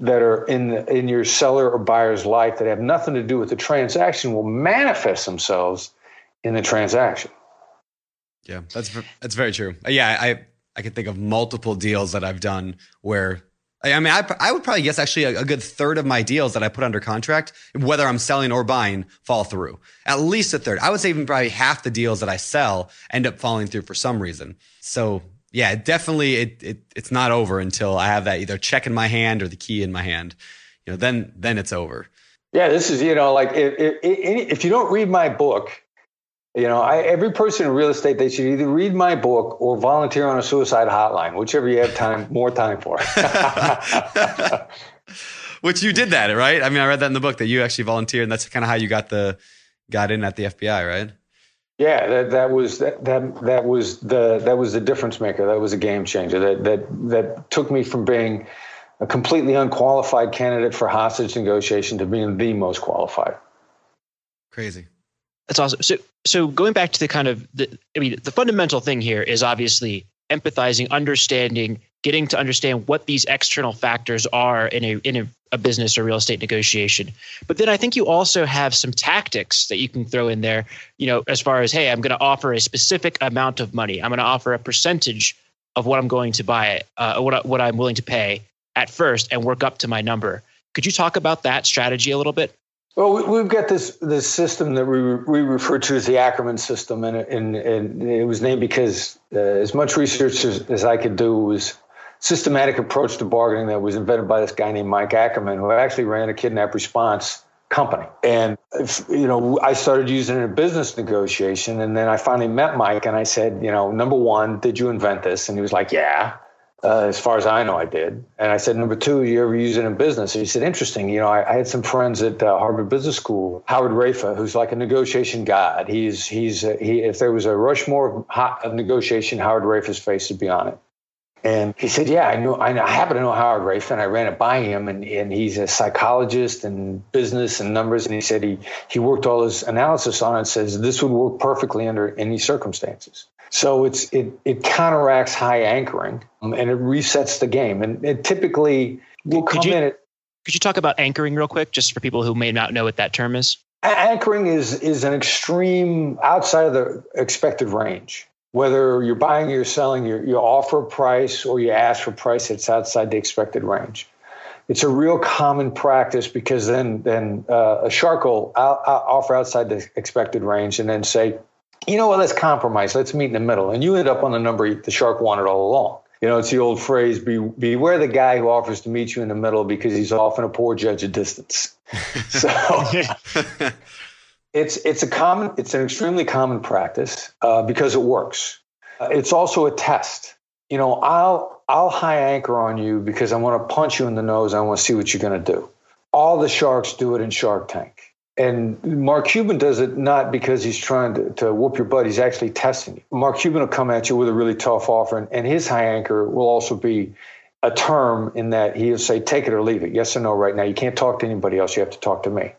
that are in your seller or buyer's life that have nothing to do with the transaction will manifest themselves in the transaction. Yeah, that's very true. Yeah, I can think of multiple deals that I've done where, I mean, I would probably guess actually a good third of my deals that I put under contract, whether I'm selling or buying, fall through. At least a third. I would say even probably half the deals that I sell end up falling through for some reason. So yeah, definitely it's not over until I have that either check in my hand or the key in my hand. You know, then it's over. Yeah, this is, you know, like if you don't read my book, you know, every person in real estate, they should either read my book or volunteer on a suicide hotline, whichever you have time, more time for. Which you did that, right? I mean, I read that in the book that you actually volunteered, and that's kind of how you got in at the FBI, right? Yeah, that was the difference maker. That was a game changer. That took me from being a completely unqualified candidate for hostage negotiation to being the most qualified. Crazy. That's awesome. So going back to the kind of the fundamental thing here is obviously empathizing, understanding, getting to understand what these external factors are in a business or real estate negotiation. But then I think you also have some tactics that you can throw in there, you know, as far as, hey, I'm going to offer a specific amount of money. I'm going to offer a percentage of what I'm going to buy, what I'm willing to pay at first and work up to my number. Could you talk about that strategy a little bit? Well, we've got this system that we refer to as the Ackerman system, and it was named because as much research as I could do was systematic approach to bargaining that was invented by this guy named Mike Ackerman, who actually ran a kidnap response company. And I started using it in a business negotiation, and then I finally met Mike, and I said, you know, number one, did you invent this? And he was like, yeah. As far as I know, I did. And I said, number two, you ever use it in business? And he said, interesting. You know, I had some friends at Harvard Business School, Howard Raiffa, who's like a negotiation god. He if there was a Rushmore of negotiation, Howard Raiffa's face would be on it. And he said, yeah, I happen to know Howard Raiffa, and I ran it by him, and he's a psychologist and business and numbers. And he said he worked all his analysis on it, says this would work perfectly under any circumstances. So it counteracts high anchoring, and it resets the game. And it typically will come in at. Could you talk about anchoring real quick, just for people who may not know what that term is? Anchoring is an extreme outside of the expected range. Whether you're buying or you're selling, you offer a price or you ask for a price that's outside the expected range. It's a real common practice because then a shark will offer outside the expected range and then say, you know what, let's compromise. Let's meet in the middle. And you end up on the number the shark wanted all along. You know, it's the old phrase, beware the guy who offers to meet you in the middle because he's often a poor judge of distance. So it's an extremely common practice because it works. It's also a test. You know, I'll high anchor on you because I want to punch you in the nose. I want to see what you're going to do. All the sharks do it in Shark Tank. And Mark Cuban does it not because he's trying to whoop your butt. He's actually testing you. Mark Cuban will come at you with a really tough offer, and his high anchor will also be a term in that he'll say, take it or leave it, yes or no right now. You can't talk to anybody else. You have to talk to me.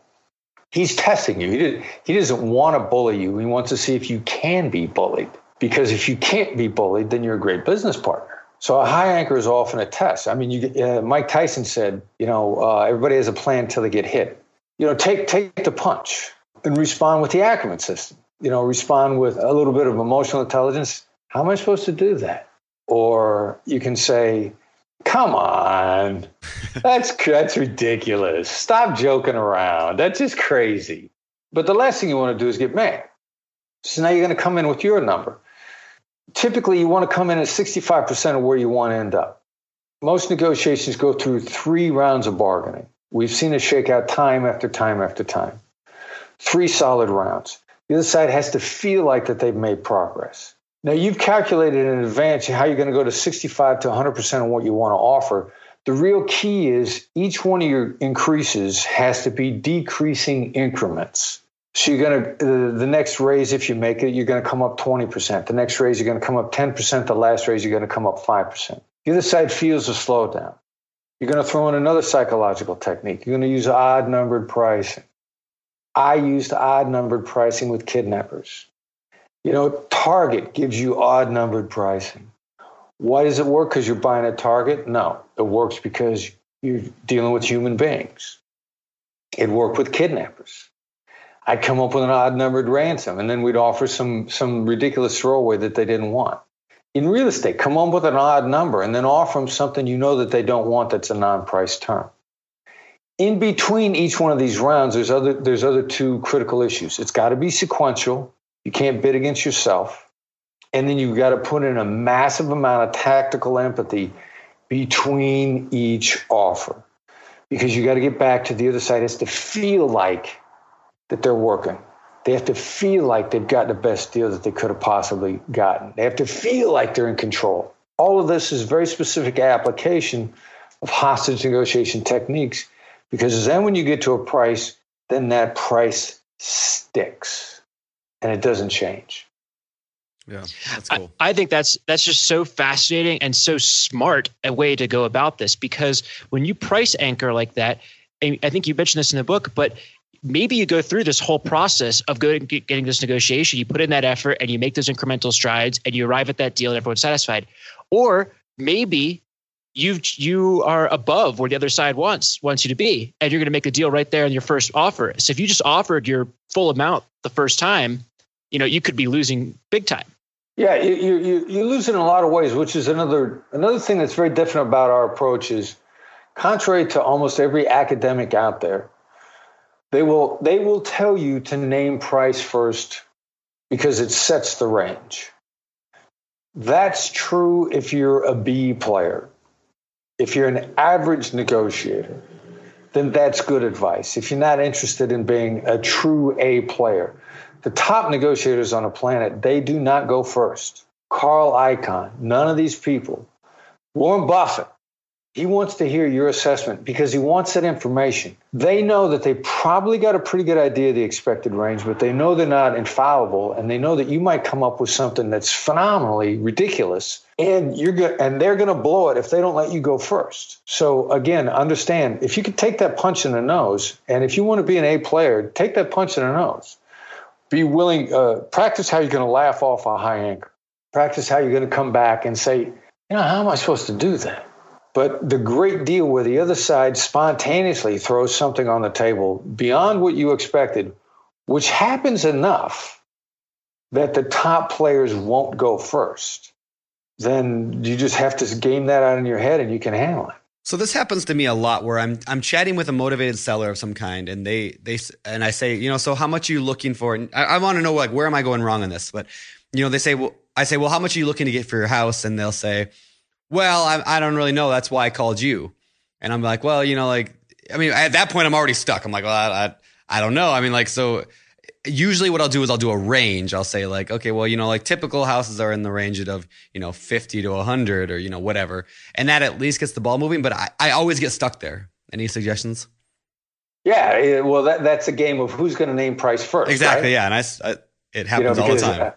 He's testing you. He doesn't want to bully you. He wants to see if you can be bullied, because if you can't be bullied, then you're a great business partner. So a high anchor is often a test. I mean, Mike Tyson said, you know, everybody has a plan until they get hit. You know, take the punch and respond with the Ackerman system. You know, respond with a little bit of emotional intelligence. How am I supposed to do that? Or you can say, come on, that's ridiculous. Stop joking around. That's just crazy. But the last thing you want to do is get mad. So now you're going to come in with your number. Typically, you want to come in at 65% of where you want to end up. Most negotiations go through 3 rounds of bargaining. We've seen it shake out time after time after time. 3 solid rounds. The other side has to feel like that they've made progress. Now, you've calculated in advance how you're going to go to 65 to 100% of what you want to offer. The real key is each one of your increases has to be decreasing increments. So you're going to, the next raise, if you make it, you're going to come up 20%. The next raise, you're going to come up 10%. The last raise, you're going to come up 5%. The other side feels a slowdown. You're going to throw in another psychological technique. You're going to use odd-numbered pricing. I used odd-numbered pricing with kidnappers. You know, Target gives you odd-numbered pricing. Why does it work? Because you're buying at Target? No, it works because you're dealing with human beings. It worked with kidnappers. I'd come up with an odd-numbered ransom, and then we'd offer some ridiculous throwaway that they didn't want. In real estate, come up with an odd number and then offer them something you know that they don't want that's a non-price term. In between each one of these rounds, there's other two critical issues. It's got to be sequential. You can't bid against yourself. And then you've got to put in a massive amount of tactical empathy between each offer, because you got to get back to the other side. It has to feel like that they're working. They have to feel like they've gotten the best deal that they could have possibly gotten. They have to feel like they're in control. All of this is very specific application of hostage negotiation techniques, because then when you get to a price, then that price sticks and it doesn't change. Yeah, that's cool. I think that's just so fascinating and so smart a way to go about this, because when you price anchor like that, and I think you mentioned this in the book, but maybe you go through this whole process of getting this negotiation. You put in that effort and you make those incremental strides and you arrive at that deal and everyone's satisfied. Or maybe you are above where the other side wants you to be, and you're going to make a deal right there in your first offer. So if you just offered your full amount the first time, you know, you could be losing big time. Yeah, you lose in a lot of ways, which is another thing that's very different about our approach is, contrary to almost every academic out there, they will tell you to name price first because it sets the range. That's true if you're a B player. If you're an average negotiator, then that's good advice. If you're not interested in being a true A player, the top negotiators on the planet, they do not go first. Carl Icahn, none of these people. Warren Buffett, he wants to hear your assessment because he wants that information. They know that they probably got a pretty good idea of the expected range, but they know they're not infallible, and they know that you might come up with something that's phenomenally ridiculous, and they're going to blow it if they don't let you go first. So again, understand, if you could take that punch in the nose, and if you want to be an A player, take that punch in the nose. Be willing, practice how you're going to laugh off a high anchor. Practice how you're going to come back and say, you know, how am I supposed to do that? But the great deal where the other side spontaneously throws something on the table beyond what you expected, which happens enough that the top players won't go first, then you just have to game that out in your head and you can handle it. So this happens to me a lot where I'm chatting with a motivated seller of some kind, and I say, you know, so how much are you looking for? And I want to know, like, where am I going wrong on this? But, you know, they say, well, I say, well, how much are you looking to get for your house? And they'll say, well, I don't really know. That's why I called you. And I'm like, well, you know, like, I mean, at that point I'm already stuck. I'm like, well, I don't know. I mean, like, so usually what I'll do is I'll do a range. I'll say like, okay, well, you know, like typical houses are in the range of, you know, 50 to 100 or, you know, whatever. And that at least gets the ball moving. But I always get stuck there. Any suggestions? Yeah. Well, that's a game of who's going to name price first. Exactly. Right? Yeah. And it happens, you know, all the time.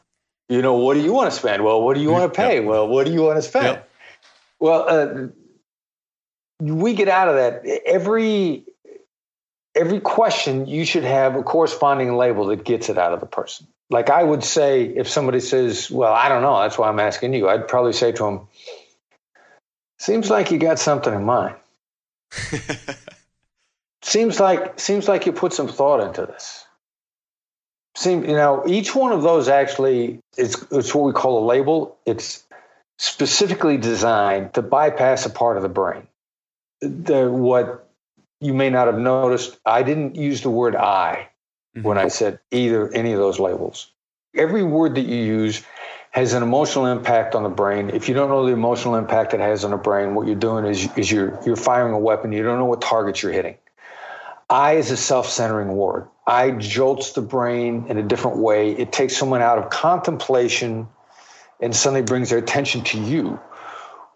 You know, what do you want to spend? Well, what do you want to pay? Yep. Well, what do you want to spend? Yep. Well, we get out of that. Every question, you should have a corresponding label that gets it out of the person. Like I would say, if somebody says, well, I don't know, that's why I'm asking you, I'd probably say to them, seems like you got something in mind. seems like you put some thought into this. You know, each one of those actually, it's what we call a label. It's specifically designed to bypass a part of the brain. What you may not have noticed, I didn't use the word I when I said any of those labels. Every word that you use has an emotional impact on the brain. If you don't know the emotional impact it has on the brain, what you're doing is you're firing a weapon. You don't know what target you're hitting. I is a self-centering word. I jolts the brain in a different way. It takes someone out of contemplation and suddenly brings their attention to you,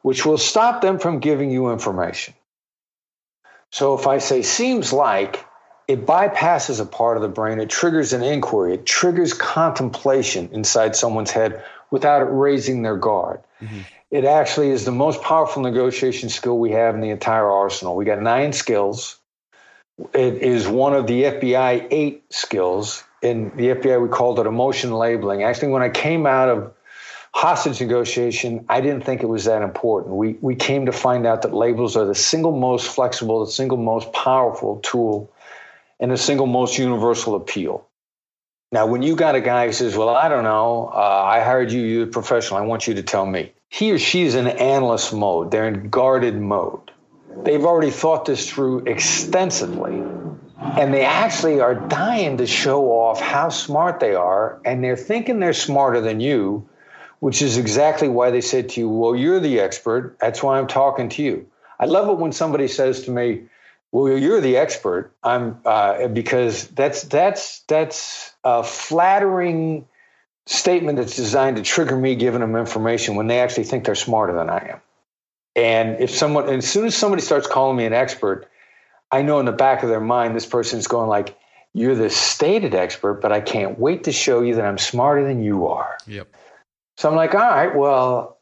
which will stop them from giving you information. So if I say, seems like, it bypasses a part of the brain. It triggers an inquiry. It triggers contemplation inside someone's head without it raising their guard. Mm-hmm. It actually is the most powerful negotiation skill we have in the entire arsenal. We got 9 skills. It is one of the FBI 8 skills. In the FBI, we called it emotion labeling. Actually, when I came out of hostage negotiation, I didn't think it was that important. We came to find out that labels are the single most flexible, the single most powerful tool, and the single most universal appeal. Now, when you got a guy who says, well, I don't know, I hired you, you're a professional, I want you to tell me. He or she is in analyst mode. They're in guarded mode. They've already thought this through extensively, and they actually are dying to show off how smart they are, and they're thinking they're smarter than you, which is exactly why they said to you, well, you're the expert. That's why I'm talking to you. I love it when somebody says to me, well, you're the expert. Because that's a flattering statement that's designed to trigger me giving them information when they actually think they're smarter than I am. And as soon as somebody starts calling me an expert, I know in the back of their mind, this person's going like, you're the stated expert, but I can't wait to show you that I'm smarter than you are. Yep. So I'm like, all right, well,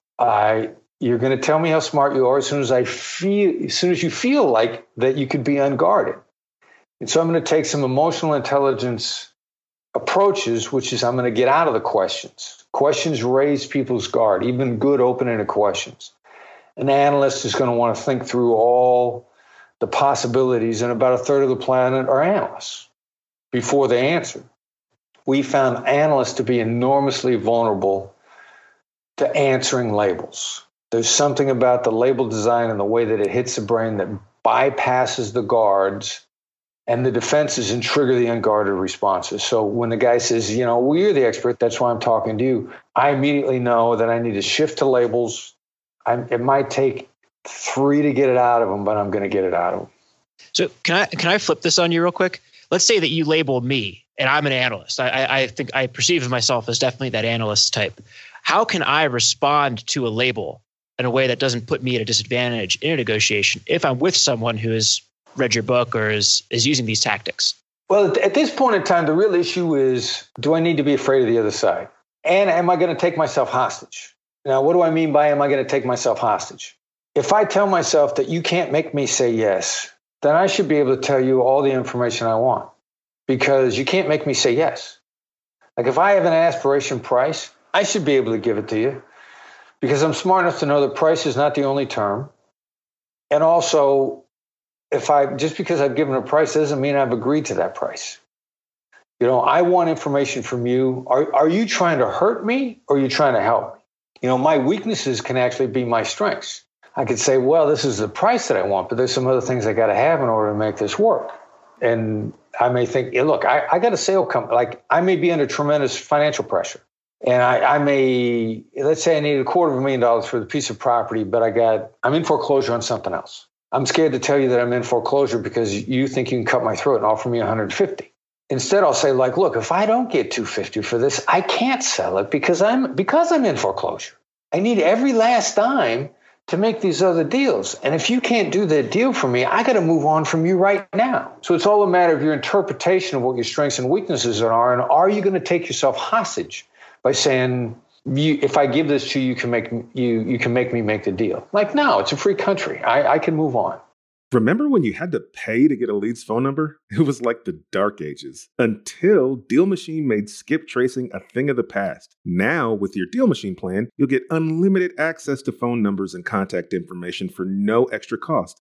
you're going to tell me how smart you are as soon as you feel like that you could be unguarded. And so I'm going to take some emotional intelligence approaches, which is I'm going to get out of the questions. Questions raise people's guard, even good open-ended questions. An analyst is going to want to think through all the possibilities, and about a third of the planet are analysts before they answer. We found analysts to be enormously vulnerable to answering labels. There's something about the label design and the way that it hits the brain that bypasses the guards and the defenses and trigger the unguarded responses. So when the guy says, well, you're the expert, that's why I'm talking to you, I immediately know that I need to shift to labels. It might take 3 to get it out of them, but I'm going to get it out of them. So can I flip this on you real quick? Let's say that you label me and I'm an analyst. I think I perceive myself as definitely that analyst type. How can I respond to a label in a way that doesn't put me at a disadvantage in a negotiation if I'm with someone who has read your book or is using these tactics? Well, at this point in time, the real issue is, do I need to be afraid of the other side? And am I going to take myself hostage? Now, what do I mean by am I going to take myself hostage? If I tell myself that you can't make me say yes, then I should be able to tell you all the information I want because you can't make me say yes. Like if I have an aspiration price, I should be able to give it to you because I'm smart enough to know that price is not the only term. And also, just because I've given a price doesn't mean I've agreed to that price. I want information from you. Are you trying to hurt me or are you trying to help me? My weaknesses can actually be my strengths. I could say, well, this is the price that I want, but there's some other things I got to have in order to make this work. And I may think, look, I got a sale company. Like I may be under tremendous financial pressure. And let's say I need $250,000 for the piece of property, but I'm in foreclosure on something else. I'm scared to tell you that I'm in foreclosure because you think you can cut my throat and offer me $150,000. Instead, I'll say like, look, if I don't get $250,000 for this, I can't sell it because I'm in foreclosure. I need every last dime to make these other deals. And if you can't do that deal for me, I got to move on from you right now. So it's all a matter of your interpretation of what your strengths and weaknesses are. And are you going to take yourself hostage by saying, if I give this to you, you can make me make the deal? Like, no, it's a free country. I can move on. Remember when you had to pay to get a lead's phone number? It was like the dark ages until Deal Machine made skip tracing a thing of the past. Now, with your Deal Machine plan, you'll get unlimited access to phone numbers and contact information for no extra cost.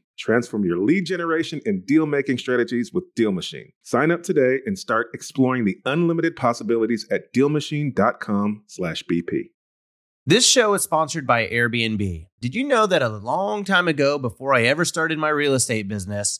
Transform your lead generation and deal-making strategies with Deal Machine. Sign up today and start exploring the unlimited possibilities at DealMachine.com/BP. This show is sponsored by Airbnb. Did you know that a long time ago, before I ever started my real estate business,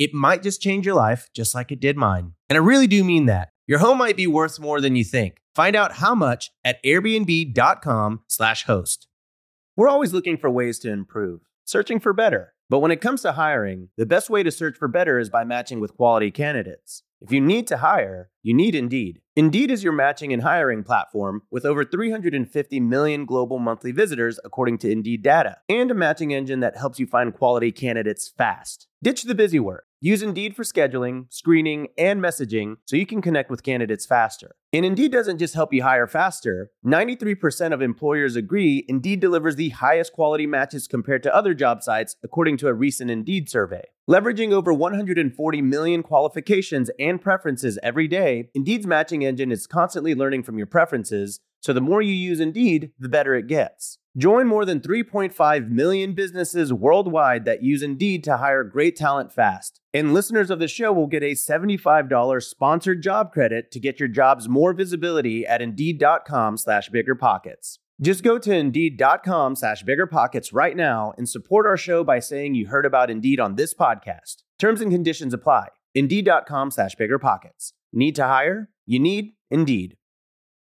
It might just change your life, just like it did mine. And I really do mean that. Your home might be worth more than you think. Find out how much at airbnb.com/host. We're always looking for ways to improve, searching for better. But when it comes to hiring, the best way to search for better is by matching with quality candidates. If you need to hire, you need Indeed. Indeed is your matching and hiring platform with over 350 million global monthly visitors, according to Indeed data, and a matching engine that helps you find quality candidates fast. Ditch the busy work. Use Indeed for scheduling, screening, and messaging so you can connect with candidates faster. And Indeed doesn't just help you hire faster. 93% of employers agree Indeed delivers the highest quality matches compared to other job sites, according to a recent Indeed survey. Leveraging over 140 million qualifications and preferences every day, Indeed's matching engine is constantly learning from your preferences, so the more you use Indeed, the better it gets. Join more than 3.5 million businesses worldwide that use Indeed to hire great talent fast. And listeners of the show will get a $75 sponsored job credit to get your jobs more visibility at Indeed.com/BiggerPockets. Just go to Indeed.com/BiggerPockets right now and support our show by saying you heard about Indeed on this podcast. Terms and conditions apply. Indeed.com/BiggerPockets. Need to hire? You need Indeed.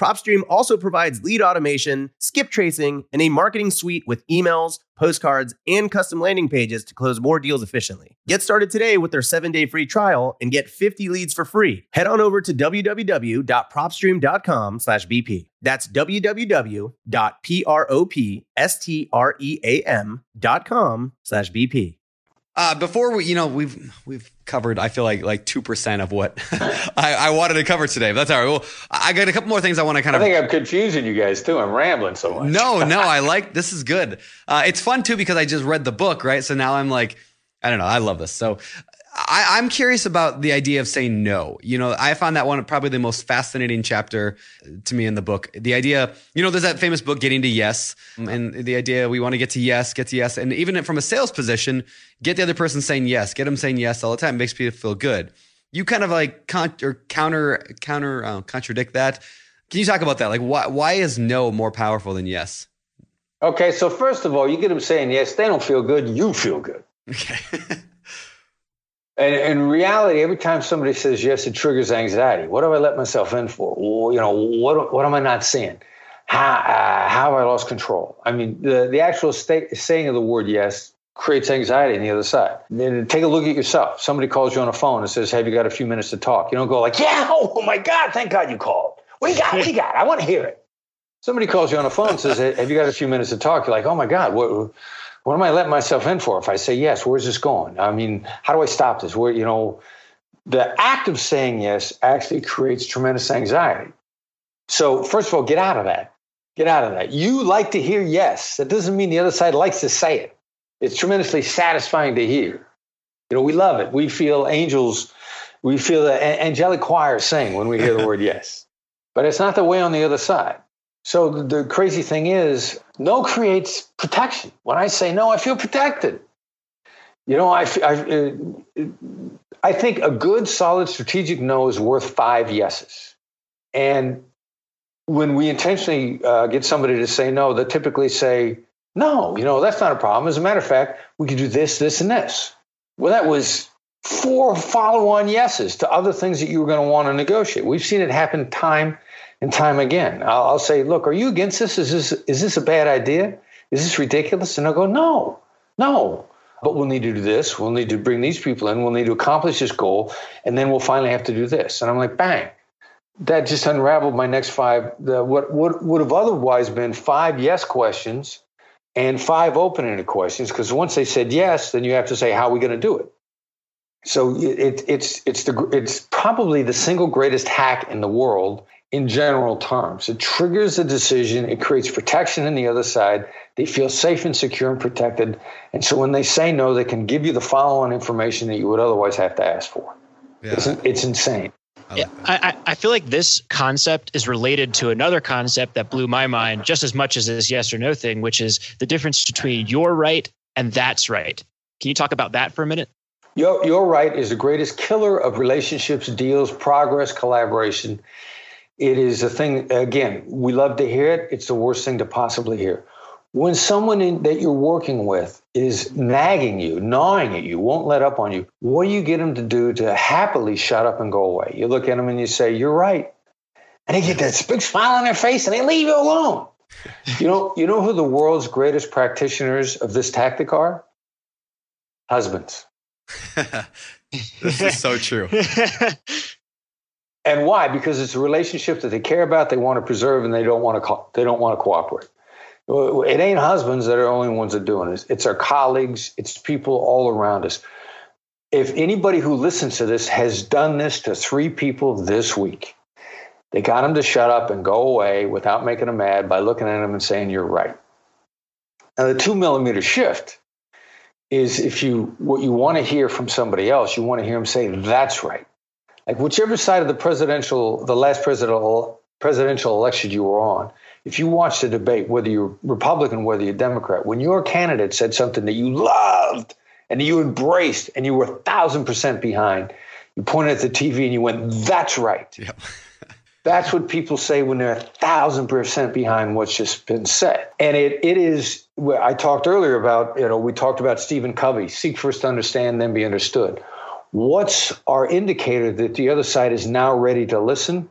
PropStream also provides lead automation, skip tracing, and a marketing suite with emails, postcards, and custom landing pages to close more deals efficiently. Get started today with their 7-day free trial and get 50 leads for free. Head on over to www.propstream.com/BP. That's www.propstream.com/BP. Before we, we've covered, I feel like 2% of what I wanted to cover today, but that's all right. Well, I got a couple more things I want to I think I'm confusing you guys too. I'm rambling so much. No, this is good. It's fun too, because I just read the book, right? So now I'm like, I don't know. I love this. So I'm curious about the idea of saying no. I found that one probably the most fascinating chapter to me in the book. The idea, there's that famous book, Getting to Yes, and the idea we want to get to yes. And even from a sales position, get the other person saying yes, get them saying yes all the time. It makes people feel good. You kind of like contradict that. Can you talk about that? Like why is no more powerful than yes? Okay, so first of all, you get them saying yes, they don't feel good, you feel good. Okay. And in reality, every time somebody says yes, it triggers anxiety. What do I let myself in for? What am I not seeing? How have I lost control? I mean, the actual saying of the word yes creates anxiety on the other side. Then take a look at yourself. Somebody calls you on the phone and says, "Have you got a few minutes to talk?" You don't go like, "Yeah, oh my God, thank God you called. What do you got? I want to hear it." Somebody calls you on the phone and says, "Hey, have you got a few minutes to talk?" You're like, "Oh my God, What am I letting myself in for? If I say yes, where's this going? I mean, how do I stop this?" The act of saying yes actually creates tremendous anxiety. So first of all, get out of that. You like to hear yes. That doesn't mean the other side likes to say it. It's tremendously satisfying to hear. We love it. We feel angels We feel the angelic choir sing when we hear the word yes. But it's not the way on the other side. So the crazy thing is, no creates protection. When I say no, I feel protected. You know, I think a good, solid, strategic no is worth 5 yeses. And when we intentionally get somebody to say no, they typically say, no, you know, that's not a problem. As a matter of fact, we could do this, this, and this. Well, that was 4 follow-on yeses to other things that you were going to want to negotiate. We've seen it happen time and time again. I'll say, look, are you against this? Is this a bad idea? Is this ridiculous? And they'll go, no. But we'll need to do this. We'll need to bring these people in. We'll need to accomplish this goal. And then we'll finally have to do this. And I'm like, bang. That just unraveled my next 5, what would have otherwise been 5 yes questions and 5 open-ended questions. Because once they said yes, then you have to say, how are we going to do it? So it's probably the single greatest hack in the world in general terms. It triggers a decision. It creates protection on the other side. They feel safe and secure and protected. And so when they say no, they can give you the follow-on information that you would otherwise have to ask for. Yeah. It's insane. I feel like this concept is related to another concept that blew my mind just as much as this yes or no thing, which is the difference between you're right and that's right. Can you talk about that for a minute? You're right is the greatest killer of relationships, deals, progress, collaboration. It is a thing, again, we love to hear it. It's the worst thing to possibly hear. When someone that you're working with is nagging you, gnawing at you, won't let up on you, what do you get them to do to happily shut up and go away? You look at them and you say, you're right. And they get that big smile on their face and they leave you alone. You know who the world's greatest practitioners of this tactic are? Husbands. This is so true. And why? Because it's a relationship that they care about, they want to preserve, and they don't want to cooperate. It ain't husbands that are the only ones that are doing this. It's our colleagues. It's people all around us. If anybody who listens to this has done this to 3 people this week, they got them to shut up and go away without making them mad by looking at them and saying, you're right. Now, the 2 millimeter shift is what you want to hear from somebody else, you want to hear them say, that's right. Like whichever side of the last presidential election you were on, if you watched the debate, whether you're Republican, whether you're Democrat, when your candidate said something that you loved and you embraced and you were 1,000% behind, you pointed at the TV and you went, that's right. Yep. That's what people say when they're 1,000% behind what's just been said. And it is, I talked earlier about, we talked about Stephen Covey, seek first to understand, then be understood. What's our indicator that the other side is now ready to listen?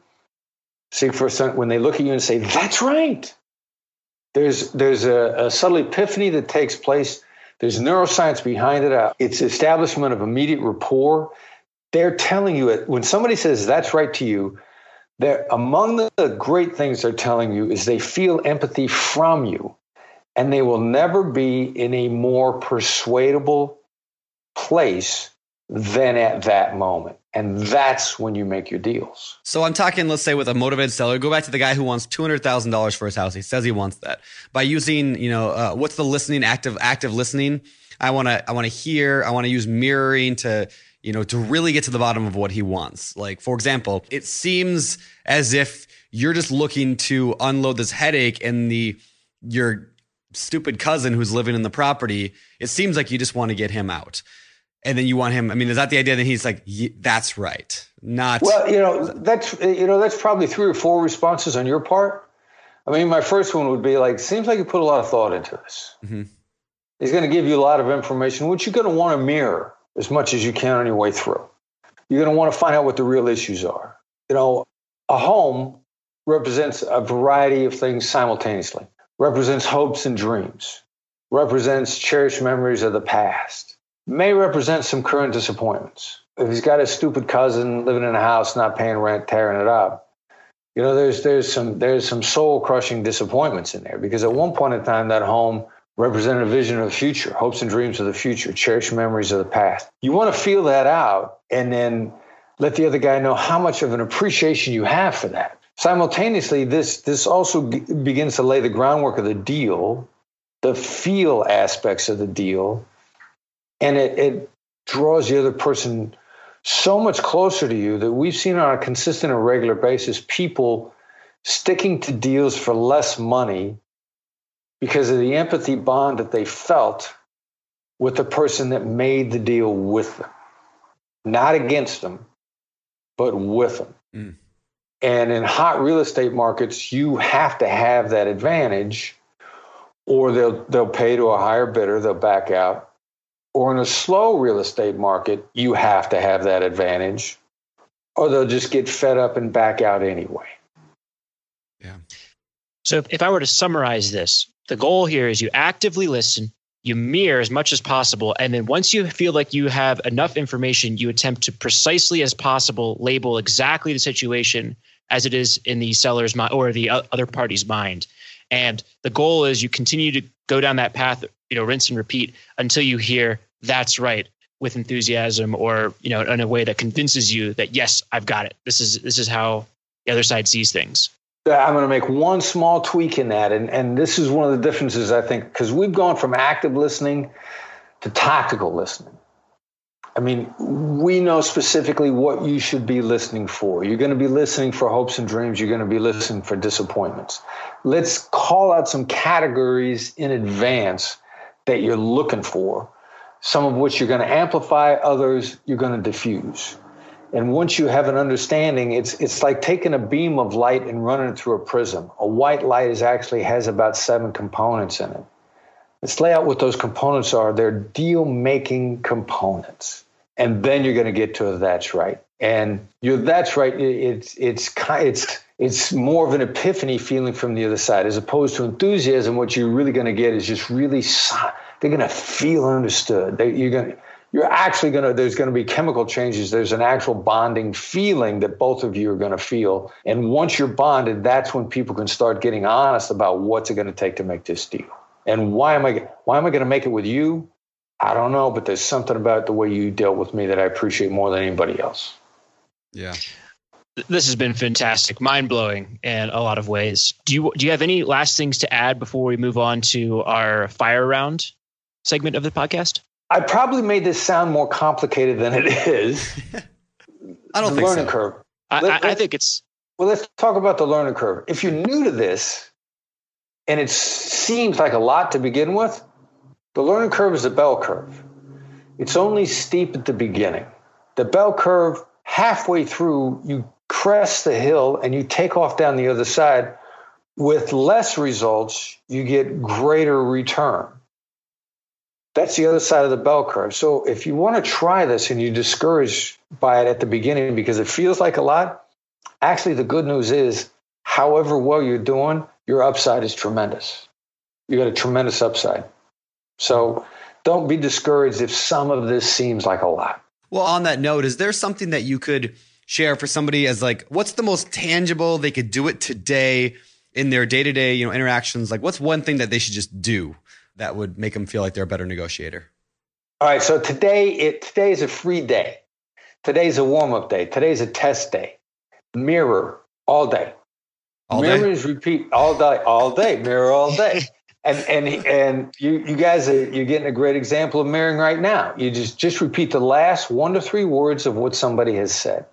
See, when they look at you and say, that's right. There's a subtle epiphany that takes place. There's neuroscience behind it. It's establishment of immediate rapport. They're telling you it. When somebody says that's right to you, they're among the great things they're telling you is they feel empathy from you. And they will never be in a more persuadable place than at that moment. And that's when you make your deals. So I'm talking, let's say, with a motivated seller. Go back to the guy who wants $200,000 for his house. He says he wants that. By using, what's the listening, active listening? I want to hear. I want to use mirroring to really get to the bottom of what he wants. Like, for example, it seems as if you're just looking to unload this headache and your stupid cousin who's living in the property. It seems like you just want to get him out. And then you want him. I mean, is that the idea that he's like, that's right? Not well. That's probably 3 or 4 responses on your part. I mean, my first one would be like, seems like you put a lot of thought into this. Mm-hmm. He's going to give you a lot of information, which you're going to want to mirror as much as you can on your way through. You're going to want to find out what the real issues are. A home represents a variety of things simultaneously. Represents hopes and dreams. Represents cherished memories of the past. May represent some current disappointments. If he's got a stupid cousin living in a house, not paying rent, tearing it up, there's some soul-crushing disappointments in there, because at one point in time, that home represented a vision of the future, hopes and dreams of the future, cherished memories of the past. You want to feel that out and then let the other guy know how much of an appreciation you have for that. Simultaneously, this also begins to lay the groundwork of the deal, the feel aspects of the deal, and it draws the other person so much closer to you that we've seen on a consistent and regular basis, people sticking to deals for less money because of the empathy bond that they felt with the person that made the deal with them, not against them, but with them. Mm. And in hot real estate markets, you have to have that advantage, or they'll pay to a higher bidder, they'll back out. Or in a slow real estate market, you have to have that advantage, or they'll just get fed up and back out anyway. Yeah. So if I were to summarize this, the goal here is you actively listen, you mirror as much as possible, and then once you feel like you have enough information, you attempt to precisely as possible label exactly the situation as it is in the seller's mind or the other party's mind. And the goal is you continue to go down that path, rinse and repeat until you hear "that's right" with enthusiasm, or in a way that convinces you that yes, I've got it. This is how the other side sees things. I'm going to make one small tweak in that. And this is one of the differences, I think, because we've gone from active listening to tactical listening. I mean, we know specifically what you should be listening for. You're going to be listening for hopes and dreams. You're going to be listening for disappointments. Let's call out some categories in advance that you're looking for, some of which you're going to amplify, others you're going to diffuse. And once you have an understanding, it's like taking a beam of light and running it through a prism. A white light actually has about 7 components in it. Let's lay out what those components are. They're deal-making components. And then you're going to get to a "that's right." And your "that's right," it's more of an epiphany feeling from the other side. As opposed to enthusiasm, what you're really going to get is just really, they're going to feel understood. There's going to be chemical changes. There's an actual bonding feeling that both of you are going to feel. And once you're bonded, that's when people can start getting honest about what's it going to take to make this deal. And why am I going to make it with you? I don't know, but there's something about the way you dealt with me that I appreciate more than anybody else. Yeah. This has been fantastic, mind-blowing in a lot of ways. Do you have any last things to add before we move on to our fire round segment of the podcast? I probably made this sound more complicated than it is. I don't think so. Learning curve. I think it's... Well, let's talk about the learning curve. If you're new to this, and it seems like a lot to begin with, the learning curve is a bell curve. It's only steep at the beginning. The bell curve, halfway through, you crest the hill and you take off down the other side. With less results, you get greater return. That's the other side of the bell curve. So if you want to try this and you're discouraged by it at the beginning because it feels like a lot, actually the good news is, however well you're doing, your upside is tremendous. You got a tremendous upside. So don't be discouraged if some of this seems like a lot. Well, on that note, is there something that you could share for somebody as like, what's the most tangible they could do it today in their day-to-day, interactions? Like what's one thing that they should just do that would make them feel like they're a better negotiator? All right, so today is a free day. Today's a warm-up day. Today's a test day. Mirror all day. All day? Mirrors repeat all day. Mirror all day. And you guys, you're getting a great example of mirroring right now. You just repeat the last 1 to 3 words of what somebody has said.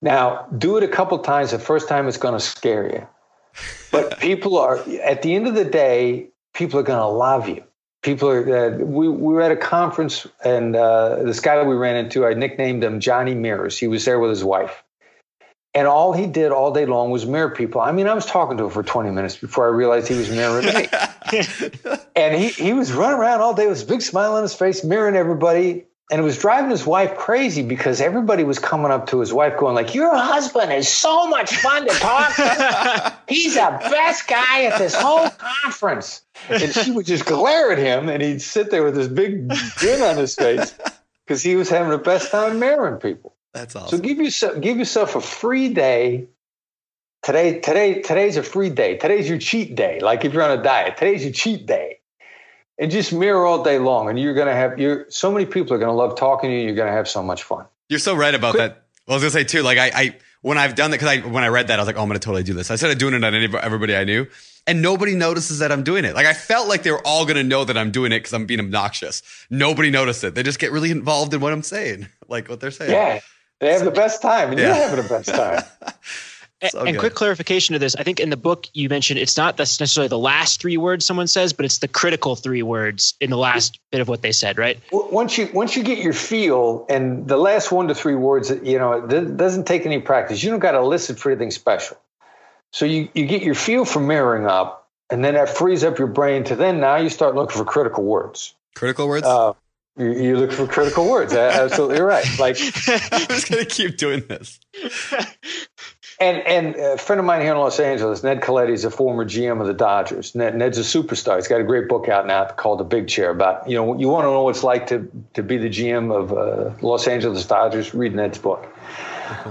Now, do it a couple times. The first time it's going to scare you. But people are, at the end of the day, people are going to love you. People are. We were at a conference, and this guy we ran into, I nicknamed him Johnny Mirrors. He was there with his wife, and all he did all day long was mirror people. I mean, I was talking to him for 20 minutes before I realized he was mirroring me. And he was running around all day with a big smile on his face, mirroring everybody, and it was driving his wife crazy because everybody was coming up to his wife, going like, "Your husband is so much fun to talk to. He's the best guy at this whole conference." And she would just glare at him, and he'd sit there with this big grin on his face because he was having the best time marrying people. That's awesome. So give yourself a free day. Today's a free day. Today's your cheat day. Like if you're on a diet, today's your cheat day. And just mirror all day long, and so many people are going to love talking to you. You're going to have so much fun. You're so right about that. Well, I was going to say too, like I when I've done that, because when I read that, I was like, oh, I'm going to totally do this. I started doing it on everybody I knew, and nobody notices that I'm doing it. Like, I felt like they were all going to know that I'm doing it because I'm being obnoxious. Nobody noticed it. They just get really involved in what I'm saying, like what they're saying. Yeah, they have the best time, and you're having the best time. And quick clarification to this. I think in the book you mentioned it's not that's necessarily the last three words someone says, but it's the critical three words in the last bit of what they said, right? Once you get your feel, and the last 1 to 3 words, it doesn't take any practice. You don't got to listen for anything special. So you get your feel for mirroring up, and then that frees up your brain to then now you start looking for critical words. Critical words? You look for critical words. Absolutely right. Like, I'm just going to keep doing this. And a friend of mine here in Los Angeles, Ned Colletti, is a former GM of the Dodgers. Ned's a superstar. He's got a great book out now called The Big Chair about, you want to know what it's like to be the GM of Los Angeles Dodgers, read Ned's book.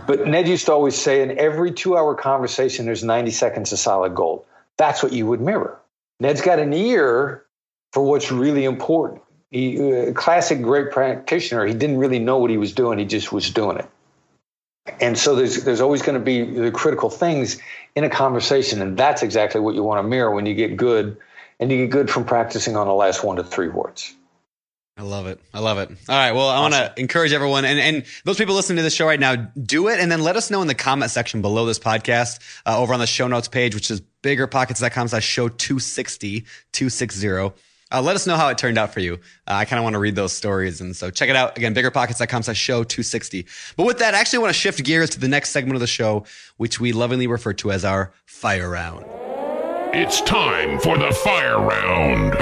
But Ned used to always say, in every 2-hour conversation, there's 90 seconds of solid gold. That's what you would mirror. Ned's got an ear for what's really important. He, classic great practitioner, he didn't really know what he was doing. He just was doing it. And so there's always going to be the critical things in a conversation, and that's exactly what you want to mirror when you get good, and you get good from practicing on the last 1 to 3 words. I love it. I love it. All right. Well, I want to encourage everyone and those people listening to the show right now, do it. And then let us know in the comment section below this podcast over on the show notes page, which is biggerpockets.com/show260. Let us know how it turned out for you. I kind of want to read those stories. And so check it out. Again, biggerpockets.com/show260. But with that, I actually want to shift gears to the next segment of the show, which we lovingly refer to as our fire round. It's time for the fire round.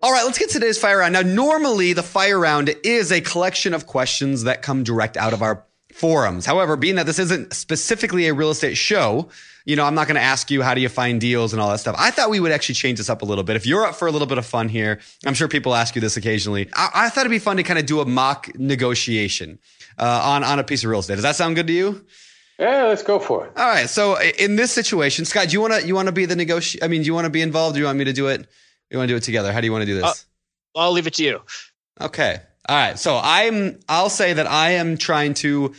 All right, let's get today's fire round. Now, normally the fire round is a collection of questions that come direct out of our forums. However, being that this isn't specifically a real estate show, I'm not going to ask you how do you find deals and all that stuff. I thought we would actually change this up a little bit. If you're up for a little bit of fun here, I'm sure people ask you this occasionally. I thought it'd be fun to kind of do a mock negotiation on a piece of real estate. Does that sound good to you? Yeah, let's go for it. All right. So in this situation, Scott, do you want to be the negotiator? I mean, do you want to be involved? Do you want me to do it? You want to do it together? How do you want to do this? I'll leave it to you. Okay. All right. So I'll say that I am trying to.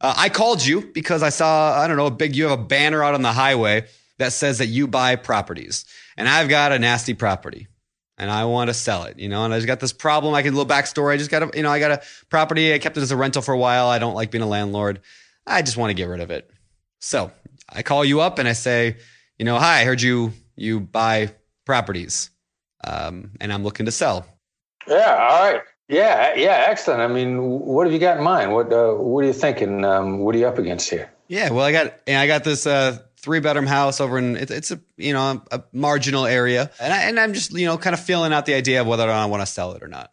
I called you because I saw, you have a banner out on the highway that says that you buy properties, and I've got a nasty property and I want to sell it, and I just got this problem. I can a little backstory. I just got a, I got a property. I kept it as a rental for a while. I don't like being a landlord. I just want to get rid of it. So I call you up and I say, hi, I heard you buy properties. And I'm looking to sell. Yeah. All right. Yeah, excellent. I mean, what have you got in mind? What are you thinking? What are you up against here? Yeah, well, I got this 3-bedroom house over in it's a marginal area, and I'm just kind of feeling out the idea of whether or not I want to sell it or not.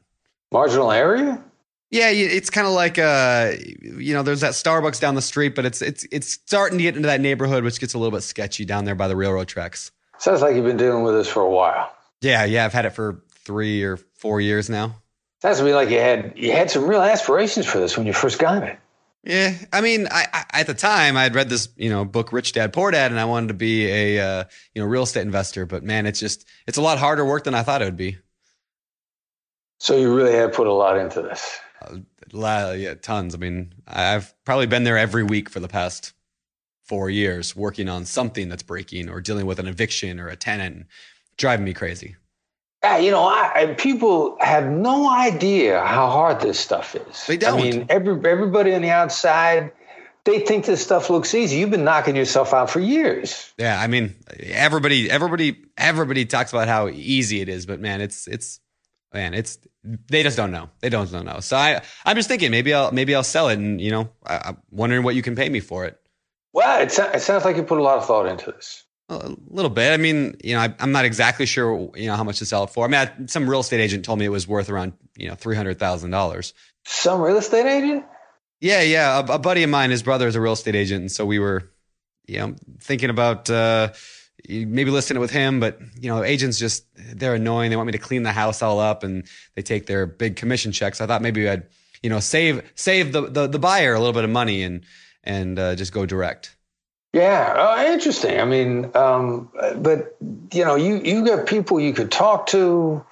Marginal area? Yeah, it's kind of like there's that Starbucks down the street, but it's starting to get into that neighborhood, which gets a little bit sketchy down there by the railroad tracks. Sounds like you've been dealing with this for a while. Yeah, I've had it for 3 or 4 years now. Sounds to me like you had some real aspirations for this when you first got it. Yeah, I mean, I at the time I had read this book Rich Dad Poor Dad, and I wanted to be a real estate investor. But man, it's a lot harder work than I thought it would be. So you really have put a lot into this. Yeah, tons. I mean, I've probably been there every week for the past 4 years, working on something that's breaking or dealing with an eviction or a tenant, driving me crazy. Yeah, people have no idea how hard this stuff is. They don't. I mean, everybody on the outside, they think this stuff looks easy. You've been knocking yourself out for years. Yeah, I mean, everybody talks about how easy it is, but man, it's they just don't know. They don't know. So I'm just thinking maybe I'll sell it, and I'm wondering what you can pay me for it. Well, it sounds like you put a lot of thought into this. A little bit. I mean, I'm not exactly sure, how much to sell it for. I mean, some real estate agent told me it was worth around, $300,000. Some real estate agent? Yeah. A buddy of mine, his brother is a real estate agent. And so we were, thinking about maybe listing it with him. But, agents just, they're annoying. They want me to clean the house all up and they take their big commission checks. I thought maybe I'd, save the buyer a little bit of money and just go direct. Yeah. Interesting. I mean, but you got people you could talk to.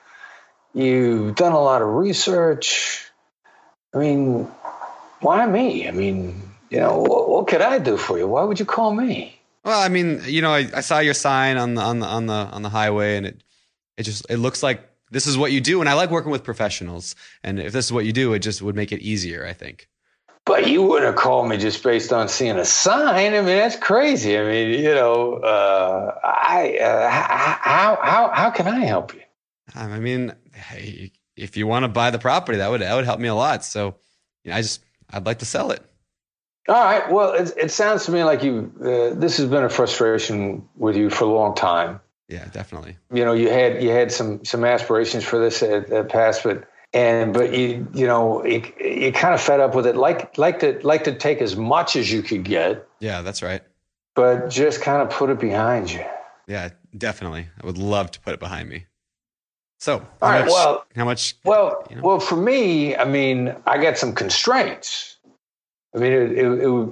You've done a lot of research. I mean, why me? I mean, you know, what could I do for you? Why would you call me? Well, I mean, you know, I saw your sign on the highway, and it looks like this is what you do. And I like working with professionals. And if this is what you do, it just would make it easier, I think. But you wouldn't have called me just based on seeing a sign. I mean, that's crazy. I mean, you know, how can I help you? I mean, hey, if you want to buy the property, that would help me a lot. So, you know, I'd like to sell it. All right. Well, it sounds to me like you. This has been a frustration with you for a long time. Yeah, definitely. You know, you had some aspirations for this at past, but you kind of fed up with it, like to take as much as you could get. Yeah, that's right. But just kind of put it behind you. Yeah, definitely. I would love to put it behind me. So, Well, for me, I mean, I got some constraints. I mean,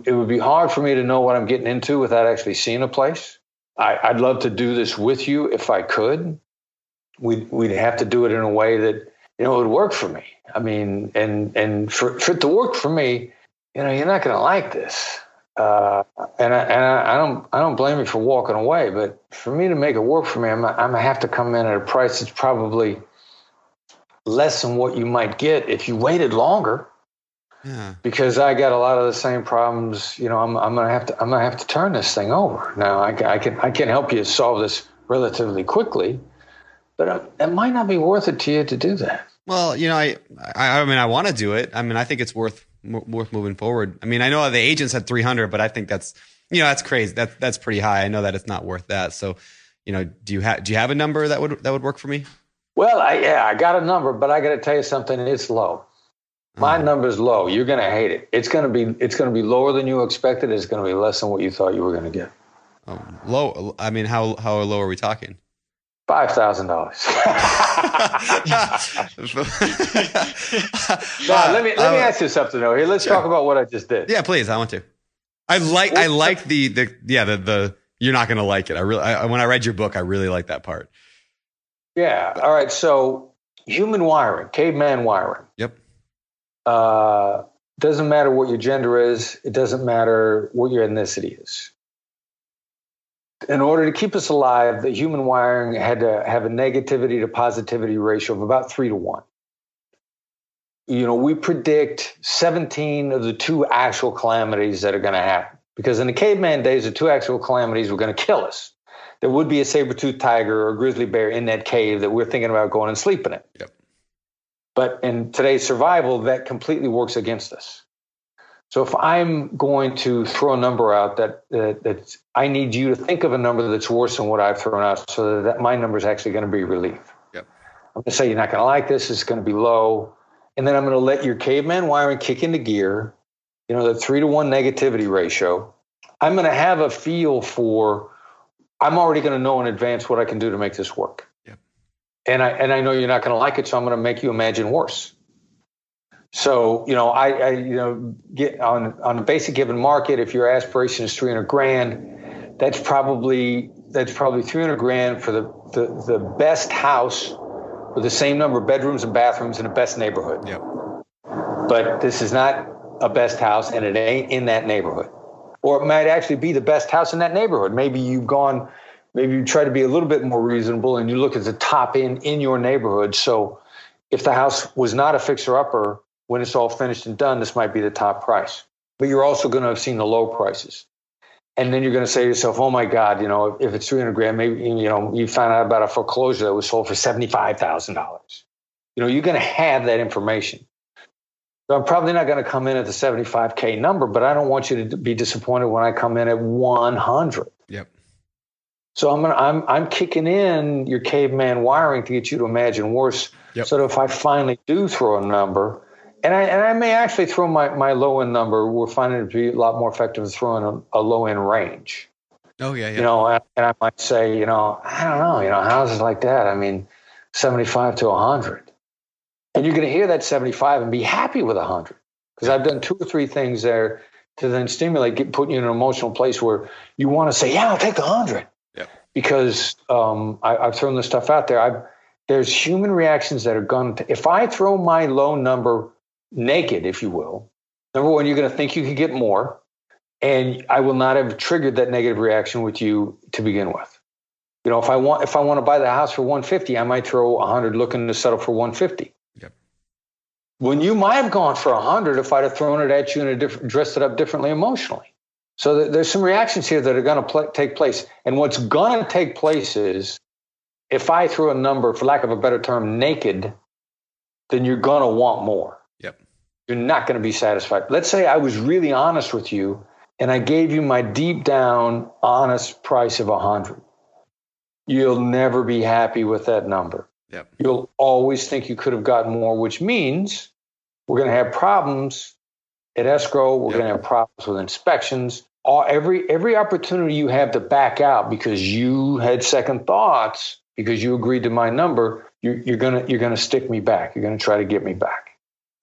it would be hard for me to know what I'm getting into without actually seeing a place. I'd love to do this with you if I could. We'd have to do it in a way that, you know, it would work for me. I mean, and for it to work for me, you know, you're not going to like this. And I don't blame you for walking away, but for me to make it work for me, I'm gonna have to come in at a price that's probably less than what you might get if you waited longer. Yeah. Because I got a lot of the same problems. You know, I'm gonna have to turn this thing over. Now I can help you solve this relatively quickly, but it might not be worth it to you to do that. Well, you know, I mean, I want to do it. I mean, I think it's worth moving forward. I mean, I know the agents had 300, but I think that's, you know, that's crazy. That's pretty high. I know that it's not worth that. So, you know, do you have a number that would work for me? Well, I got a number, but I got to tell you something. It's low. My number's low. You're going to hate it. It's going to be lower than you expected. It's going to be less than what you thought you were going to get. Oh, low. I mean, how low are we talking? $5,000. Now, let me ask you something though. Here, let's talk about what I just did. Yeah, please. I want to. I like the you're not going to like it. When I read your book, I really like that part. Yeah. All right. So human wiring, caveman wiring. Yep. Doesn't matter what your gender is. It doesn't matter what your ethnicity is. In order to keep us alive, the human wiring had to have a negativity to positivity ratio of about 3 to 1. You know, we predict 17 of the 2 actual calamities that are going to happen. Because in the caveman days, the 2 actual calamities were going to kill us. There would be a saber-toothed tiger or a grizzly bear in that cave that we're thinking about going and sleeping in. Yep. But in today's survival, that completely works against us. So if I'm going to throw a number out that I need you to think of a number that's worse than what I've thrown out so that my number is actually going to be relief. Yep. I'm going to say you're not going to like this. It's going to be low. And then I'm going to let your caveman wiring kick into gear, you know, the 3 to 1 negativity ratio. I'm going to have a feel for, I'm already going to know in advance what I can do to make this work. Yep. And I know you're not going to like it, so I'm going to make you imagine worse. So, you know, I get on a basic given market, if your aspiration is $300,000, that's probably $300,000 for the best house with the same number of bedrooms and bathrooms in the best neighborhood. Yep. But this is not a best house and it ain't in that neighborhood, or it might actually be the best house in that neighborhood. Maybe you try to be a little bit more reasonable and you look at the top end in your neighborhood. So if the house was not a fixer upper, when it's all finished and done, this might be the top price. But you're also going to have seen the low prices. And then you're going to say to yourself, oh, my God, you know, if it's $300,000, maybe, you know, you found out about a foreclosure that was sold for $75,000. You know, you're going to have that information. So I'm probably not going to come in at the $75,000 number, but I don't want you to be disappointed when I come in at $100,000. Yep. So I'm kicking in your caveman wiring to get you to imagine worse. Yep. So that if I finally do throw a number, And I may actually throw my low-end number. We're finding it to be a lot more effective than throwing a low-end range. Oh, yeah, yeah. You know, and I might say, you know, I don't know, you know, houses like that, I mean, 75 to 100. And you're going to hear that 75 and be happy with 100. Because I've done 2 or 3 things there to then stimulate, put you in an emotional place where you want to say, yeah, I'll take the 100. Yeah. Because I've thrown this stuff out there. I've there's human reactions that are going to, if I throw my low number naked, if you will, number one, you're going to think you could get more. And I will not have triggered that negative reaction with you to begin with. You know, if I want to buy the house for 150, I might throw 100 looking to settle for 150. Yep. When you might have gone for 100 if I'd have thrown it at you and dressed it up differently emotionally. So there's some reactions here that are going to take place. And what's going to take place is if I threw a number, for lack of a better term, naked, then you're going to want more. Yep. You're not going to be satisfied. Let's say I was really honest with you and I gave you my deep down honest price of 100. You'll never be happy with that number. Yep. You'll always think you could have gotten more, which means we're going to have problems at escrow. We're going to have problems with inspections. Every opportunity you have to back out because you had second thoughts, because you agreed to my number, you're gonna stick me back. You're gonna try to get me back.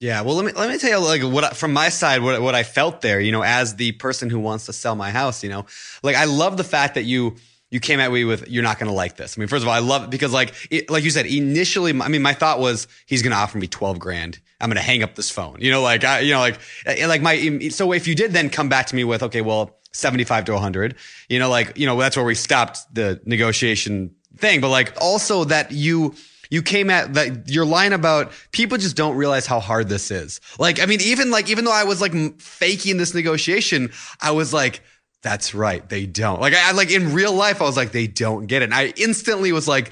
Yeah, well, let me tell you, like, from my side, what I felt there, you know, as the person who wants to sell my house, you know, like, I love the fact that you came at me with, you're not going to like this. I mean, first of all, I love it because like you said, initially, I mean, my thought was, he's going to offer me $12,000. I'm going to hang up this phone. You know, like, so if you did then come back to me with, okay, well, 75 to 100, you know, like, you know, that's where we stopped the negotiation thing. But like, also that you came at that, your line about people just don't realize how hard this is. Like, I mean, even though I was like faking this negotiation, I was like, that's right, they don't. Like, I like in real life, I was like, they don't get it. And I instantly was like,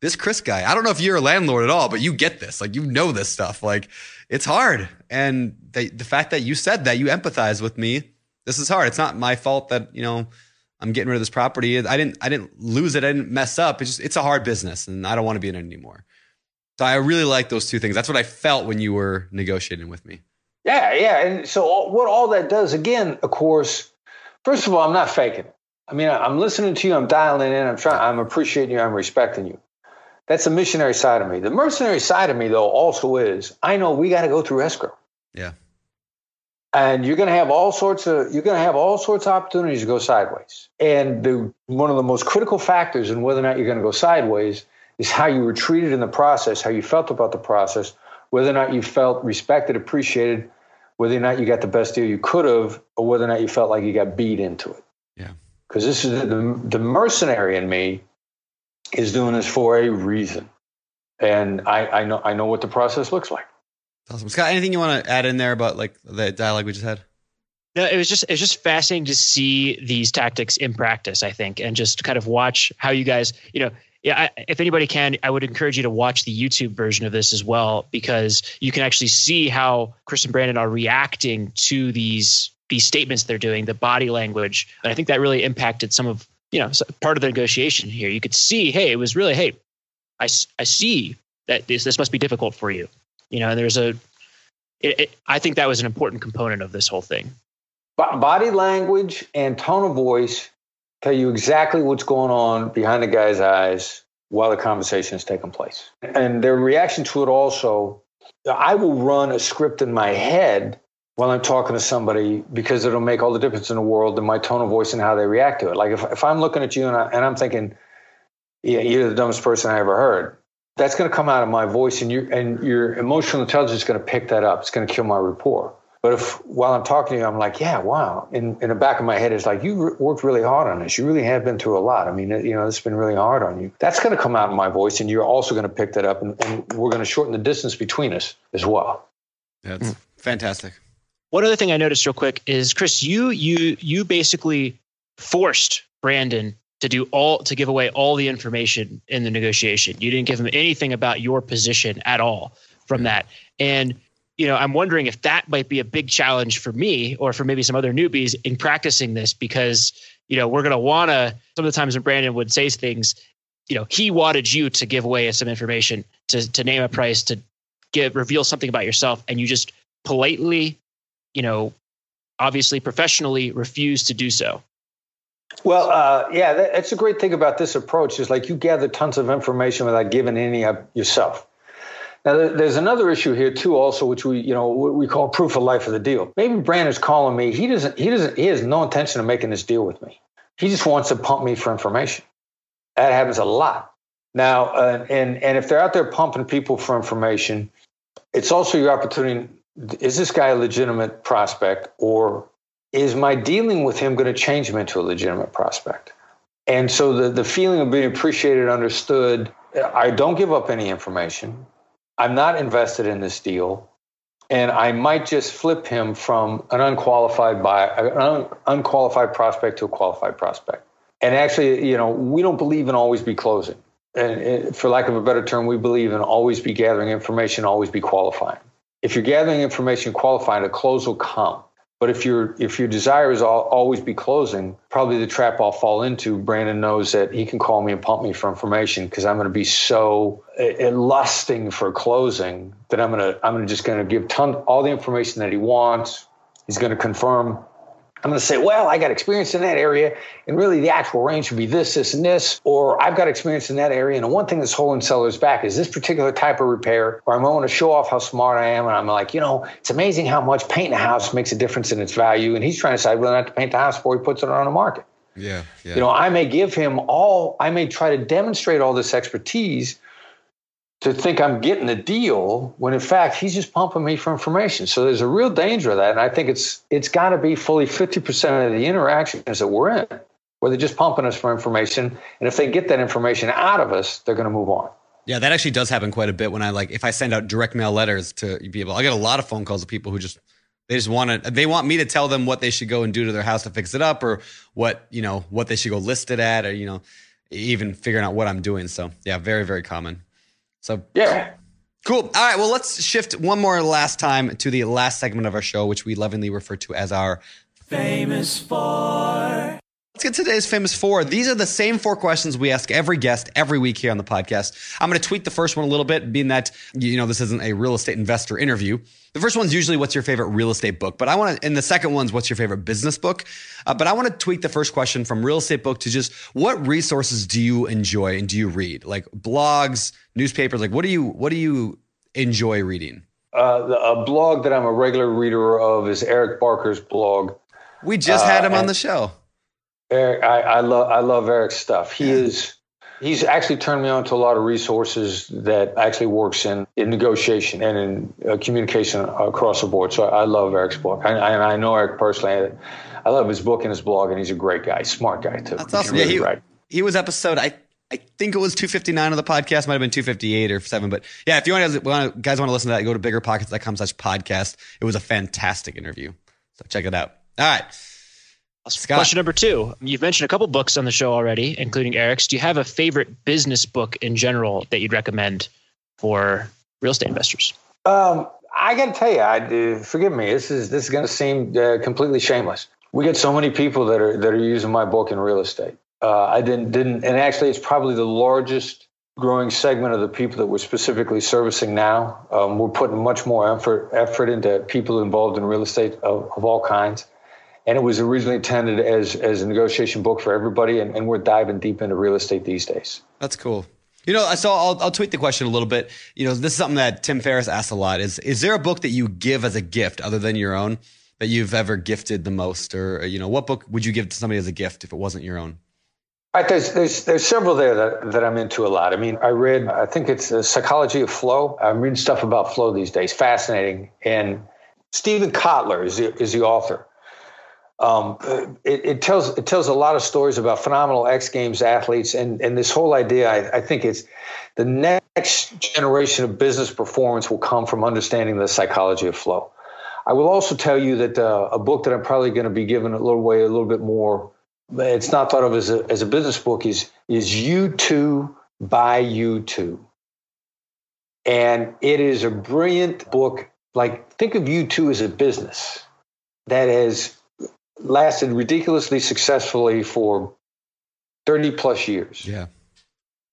this Chris guy, I don't know if you're a landlord at all, but you get this. Like, you know this stuff. Like, it's hard. And the fact that you said that, you empathize with me. This is hard. It's not my fault that, you know, I'm getting rid of this property. I didn't lose it. I didn't mess up. It's a hard business and I don't want to be in it anymore. So I really like those two things. That's what I felt when you were negotiating with me. Yeah. And so what all that does, again, of course, first of all, I'm not faking it. I mean, I'm listening to you. I'm dialing in. I'm appreciating you. I'm respecting you. That's the missionary side of me. The mercenary side of me, though, also is, I know we got to go through escrow. Yeah. And you're going to have all sorts of opportunities to go sideways. And one of the most critical factors in whether or not you're going to go sideways is how you were treated in the process, how you felt about the process, whether or not you felt respected, appreciated, whether or not you got the best deal you could have, or whether or not you felt like you got beat into it. Yeah. Because this is the mercenary in me is doing this for a reason. And I know what the process looks like. Awesome. Scott, anything you want to add in there about like the dialogue we just had? No, it was just fascinating to see these tactics in practice, I think, and just kind of watch how you guys, you know, yeah, if anybody can, I would encourage you to watch the YouTube version of this as well, because you can actually see how Chris and Brandon are reacting to these statements they're doing, the body language. And I think that really impacted some of, you know, part of the negotiation here. You could see, hey, it was really, hey, I see that this must be difficult for you. You know, and I think that was an important component of this whole thing. Body language and tone of voice tell you exactly what's going on behind the guy's eyes while the conversation is taking place. And their reaction to it also, I will run a script in my head while I'm talking to somebody because it'll make all the difference in the world in my tone of voice and how they react to it. Like if I'm looking at you and I'm thinking, yeah, you're the dumbest person I ever heard, that's going to come out of my voice and your emotional intelligence is going to pick that up. It's going to kill my rapport. But if while I'm talking to you, I'm like, yeah, wow. In the back of my head, it's like, you worked really hard on this. You really have been through a lot. I mean, you know, it's been really hard on you. That's going to come out in my voice, and you're also going to pick that up, and we're going to shorten the distance between us as well. That's fantastic. One other thing I noticed real quick is, Chris, you basically forced Brandon to give away all the information in the negotiation. You didn't give him anything about your position at all from that, and you know, I'm wondering if that might be a big challenge for me or for maybe some other newbies in practicing this, because, you know, we're going to want to, some of the times when Brandon would say things, you know, he wanted you to give away some information, to name a price, to reveal something about yourself. And you just politely, you know, obviously professionally refused to do so. Well, yeah, that's a great thing about this approach is like you gather tons of information without giving any of yourself. Now, there's another issue here too, also, which we call proof of life of the deal. Maybe Brandon's calling me. He has no intention of making this deal with me. He just wants to pump me for information. That happens a lot. Now, and if they're out there pumping people for information, it's also your opportunity. Is this guy a legitimate prospect, or is my dealing with him going to change him into a legitimate prospect? And so the feeling of being appreciated, understood, I don't give up any information. I'm not invested in this deal. And I might just flip him from an unqualified prospect to a qualified prospect. And actually, you know, we don't believe in always be closing. And for lack of a better term, we believe in always be gathering information, always be qualifying. If you're gathering information, qualifying, a close will come. But if your desire is always be closing, probably the trap I'll fall into, Brandon knows that he can call me and pump me for information because I'm going to be so lusting for closing that I'm just going to give all the information that he wants. He's going to confirm. I'm going to say, well, I got experience in that area, and really the actual range would be this, this, and this, or I've got experience in that area, and the one thing that's holding sellers back is this particular type of repair, or I'm going to show off how smart I am, and I'm like, you know, it's amazing how much painting a house makes a difference in its value, and he's trying to decide whether or not to paint the house before he puts it on the market. Yeah. You know, I may try to demonstrate all this expertise to think I'm getting a deal when in fact he's just pumping me for information. So there's a real danger of that. And I think it's got to be fully 50% of the interactions that we're in, where they're just pumping us for information. And if they get that information out of us, they're going to move on. Yeah, that actually does happen quite a bit when if I send out direct mail letters to people. I get a lot of phone calls of people who they want me to tell them what they should go and do to their house to fix it up, or what they should go list it at, or, even figuring out what I'm doing. So yeah, very, very common. So yeah, cool. All right. Well, let's shift one more last time to the last segment of our show, which we lovingly refer to as our Famous Four. Let's get today's Famous Four. These are the same four questions we ask every guest every week here on the podcast. I'm going to tweak the first one a little bit, being that, this isn't a real estate investor interview. The first one's usually what's your favorite real estate book, and the second one's what's your favorite business book. But I want to tweak the first question from real estate book to just what resources do you enjoy and do you read? Like blogs, newspapers, like what do you enjoy reading? A blog that I'm a regular reader of is Eric Barker's blog. We just had him on the show. Eric, I love Eric's stuff. He's actually turned me on to a lot of resources that actually works in negotiation and in communication across the board. So I love Eric's blog. I know Eric personally. I love his book and his blog, and he's a great guy, smart guy too. That's awesome. Really, yeah, he was episode I think it was 259 of the podcast, might have been 258 or 7, but yeah, if you guys want to listen to that, go to biggerpockets.com/podcast. It was a fantastic interview, so check it out. All right. Scott. Question number 2. You've mentioned a couple books on the show already, including Eric's. Do you have a favorite business book in general that you'd recommend for real estate investors? I got to tell you, forgive me. This is going to seem completely shameless. We get so many people that are using my book in real estate. And actually, it's probably the largest growing segment of the people that we're specifically servicing now. We're putting much more effort into people involved in real estate of all kinds. And it was originally intended as a negotiation book for everybody, and we're diving deep into real estate these days. That's cool. So I'll tweak the question a little bit. This is something that Tim Ferriss asks a lot. Is there a book that you give as a gift other than your own that you've ever gifted the most? Or, what book would you give to somebody as a gift if it wasn't your own? All right, there's several there that I'm into a lot. I mean, I think it's Psychology of Flow. I'm reading stuff about flow these days. Fascinating. And Stephen Kotler is the author. It tells a lot of stories about phenomenal X Games athletes and this whole idea. I think it's the next generation of business performance will come from understanding the psychology of flow. I will also tell you that a book that I'm probably going to be giving a little bit more. It's not thought of as a business book. Is U2 by U2, and it is a brilliant book. Like think of U2 as a business that has lasted ridiculously successfully for 30 plus years. Yeah.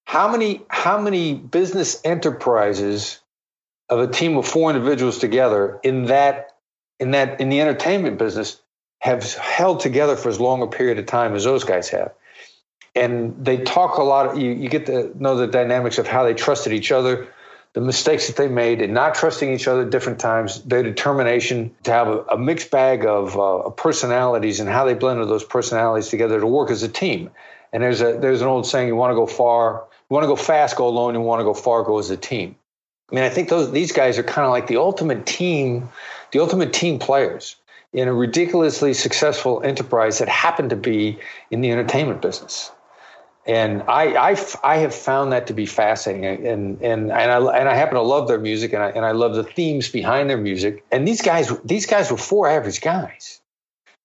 How many business enterprises of a team of 4 individuals together in the entertainment business have held together for as long a period of time as those guys have? And they talk a lot. You get to know the dynamics of how they trusted each other, the mistakes that they made in not trusting each other at different times, their determination to have a mixed bag of personalities and how they blended those personalities together to work as a team. And there's an old saying, you want to go far, You want to go fast, go alone. You want to go far, go as a team. I mean, I think these guys are kind of like the ultimate team players in a ridiculously successful enterprise that happened to be in the entertainment business. And I have found that to be fascinating, and I happen to love their music, and I love the themes behind their music. And these guys were four average guys.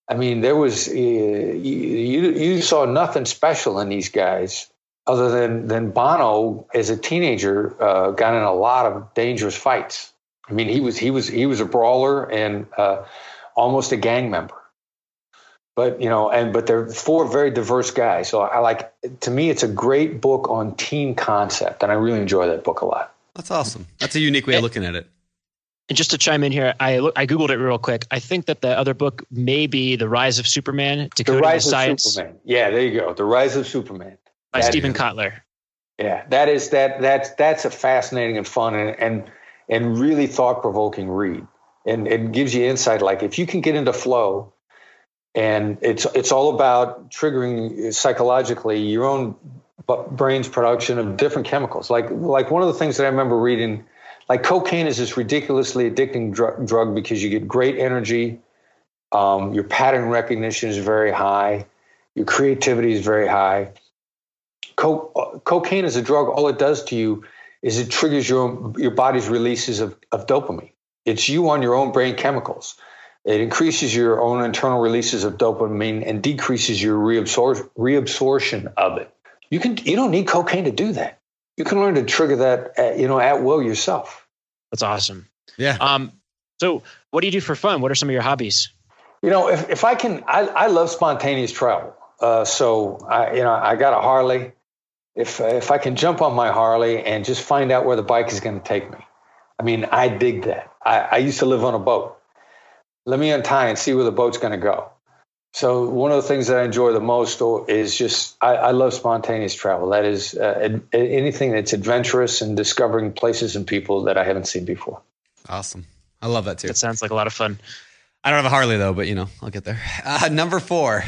I mean, there was you saw nothing special in these guys other than Bono as a teenager got in a lot of dangerous fights. I mean, he was a brawler and almost a gang member. But, you know, but they're four very diverse guys. So to me, it's a great book on team concept. And I really enjoy that book a lot. That's awesome. That's a unique way of looking at it. And just to chime in here, I Googled it real quick. I think that the other book may be The Rise of Superman. Decoding the Science. Superman. Yeah, there you go. The Rise of Superman. By Stephen Kotler. Yeah, that's a fascinating and fun and really thought-provoking read. And it gives you insight. Like if you can get into flow, and it's all about triggering psychologically your own brain's production of different chemicals. Like one of the things that I remember reading, like cocaine is this ridiculously addicting drug because you get great energy, your pattern recognition is very high, your creativity is very high. Cocaine is a drug. All it does to you is it triggers your body's releases of dopamine. It's you on your own brain chemicals. It increases your own internal releases of dopamine and decreases your reabsorption of it. You don't need cocaine to do that. You can learn to trigger that at will yourself. That's awesome. Yeah. So what do you do for fun? What are some of your hobbies? You know, if I can, I love spontaneous travel. So I got a Harley. If I can jump on my Harley and just find out where the bike is going to take me. I mean, I dig that. I used to live on a boat. Let me untie and see where the boat's going to go. So one of the things that I enjoy the most is just I love spontaneous travel. That is anything that's adventurous and discovering places and people that I haven't seen before. Awesome. I love that too. That sounds like a lot of fun. I don't have a Harley though, but I'll get there. Number four,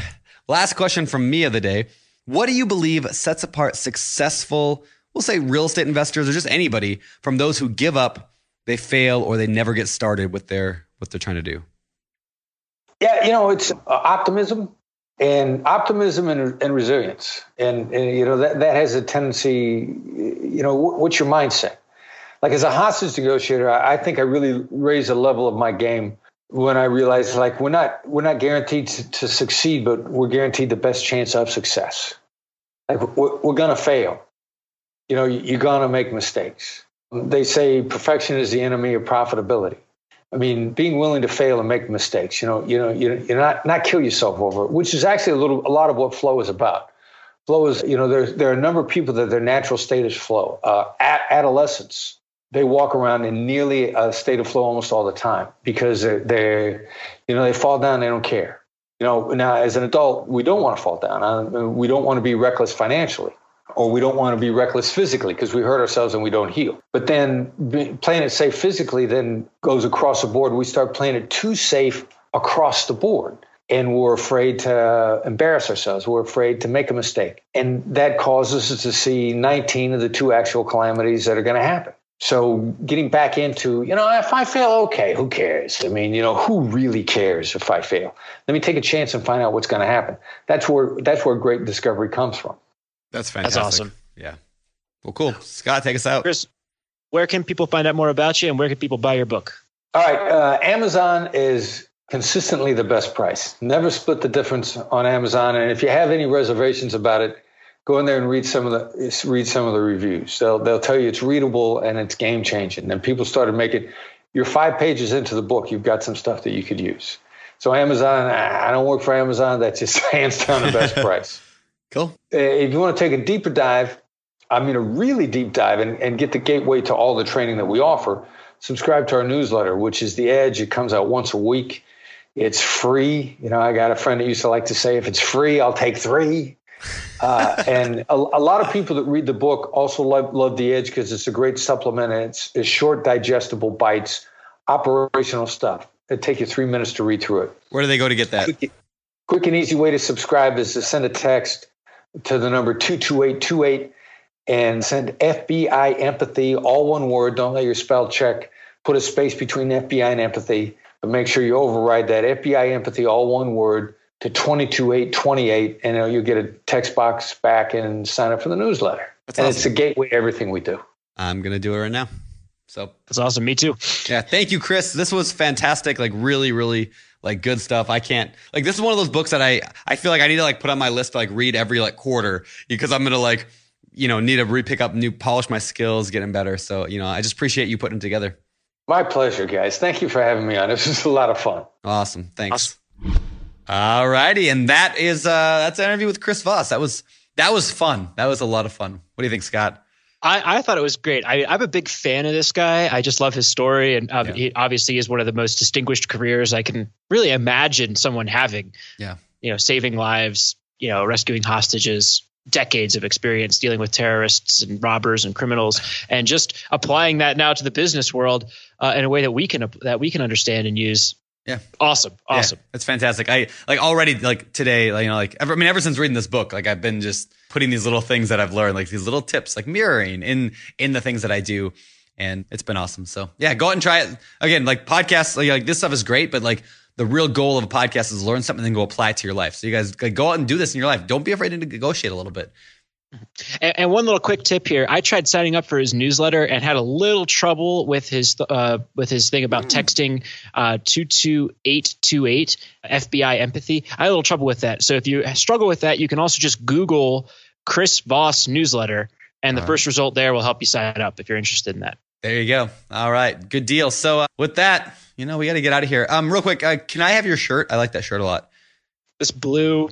last question from me of the day. What do you believe sets apart successful, we'll say real estate investors or just anybody from those who give up, they fail, or they never get started with what they're trying to do? Yeah, it's optimism and resilience. And that has a tendency, what's your mindset? Like as a hostage negotiator, I think I really raised a level of my game when I realized like we're not guaranteed to succeed, but we're guaranteed the best chance of success. Like we're going to fail. You're going to make mistakes. They say perfection is the enemy of profitability. I mean, being willing to fail and make mistakes, you're not kill yourself over it, which is actually a lot of what flow is about. Flow is, there are a number of people that their natural state is flow. At adolescence, they walk around in nearly a state of flow almost all the time because they fall down, they don't care. Now as an adult, we don't want to fall down. We don't want to be reckless financially. Or we don't want to be reckless physically because we hurt ourselves and we don't heal. But then playing it safe physically then goes across the board. We start playing it too safe across the board. And we're afraid to embarrass ourselves. We're afraid to make a mistake. And that causes us to see 19 of the two actual calamities that are going to happen. So getting back into, if I fail, okay, who cares? I mean, who really cares if I fail? Let me take a chance and find out what's going to happen. That's where great discovery comes from. That's fantastic. That's awesome. Yeah. Well, cool. Scott, take us out. Chris, where can people find out more about you and where can people buy your book? All right. Amazon is consistently the best price. Never Split the Difference on Amazon. And if you have any reservations about it, go in there and read some of the reviews. They'll tell you it's readable and it's game changing. And people started making, you're 5 pages into the book, you've got some stuff that you could use. So Amazon, I don't work for Amazon. That's just hands down the best price. Cool. If you want to take a deeper dive, a really deep dive and get the gateway to all the training that we offer, subscribe to our newsletter, which is The Edge. It comes out once a week. It's free. I got a friend that used to like to say, if it's free, I'll take 3. And a lot of people that read the book also love The Edge because it's a great supplement. And it's short, digestible bites, operational stuff. It'd take you 3 minutes to read through it. Where do they go to get that? Quick and easy way to subscribe is to send a text to the number 22828 and send FBI empathy, all one word. Don't let your spell check. Put a space between FBI and empathy, but make sure you override that FBI empathy, all one word, to 22828, and you'll get a text box back and sign up for the newsletter. That's awesome. It's the gateway to everything we do. I'm going to do it right now. So that's awesome. Me too. Yeah. Thank you, Chris. This was fantastic. Like really, really like good stuff. I can't like, this is one of those books that I feel like I need to like put on my list, to like read every like quarter, because I'm going to like, you know, need to re-pick up new, polish my skills, getting better. So, you know, I just appreciate you putting it together. My pleasure, guys. Thank you for having me on. This was a lot of fun. Awesome. Thanks. Awesome. All righty. And that is, that's an interview with Chris Voss. That was fun. That was a lot of fun. What do you think, Scott? I thought it was great. I'm a big fan of this guy. I just love his story. And He obviously is one of the most distinguished careers I can really imagine someone having. Yeah. You know, saving lives, you know, rescuing hostages, decades of experience dealing with terrorists and robbers and criminals, and just applying that now to the business world in a way that we can understand and use. Yeah. Awesome. Yeah, that's fantastic. I like already like today, like, you know, like, ever since reading this book, like I've been just putting these little things that I've learned, like these little tips, like mirroring in the things that I do. And it's been awesome. So yeah, go out and try it again. Like podcasts, like this stuff is great, but like the real goal of a podcast is learn something and go apply it to your life. So you guys like, go out and do this in your life. Don't be afraid to negotiate a little bit. And one little quick tip here. I tried signing up for his newsletter and had a little trouble with his thing about texting 22828 FBI empathy. I had a little trouble with that. So if you struggle with that, you can also just Google Chris Voss newsletter, and the first result there will help you sign up if you're interested in that. There you go. All right. Good deal. So with that, you know, we got to get out of here. Real quick, can I have your shirt? I like that shirt a lot. This blue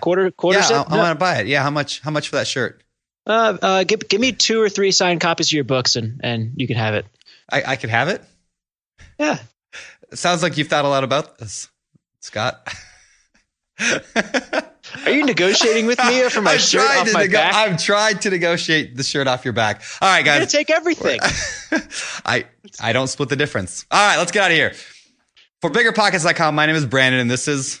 quarter set? I want to buy it. Yeah. How much for that shirt? Give me 2 or 3 signed copies of your books and you can have it. I could have it? Yeah. It sounds like you've thought a lot about this, Scott. Are you negotiating with me or for my shirt off my back? I've tried to negotiate the shirt off your back. All right, guys. I'm going to take everything. I don't split the difference. All right, let's get out of here. For BiggerPockets.com, my name is Brandon, and this is...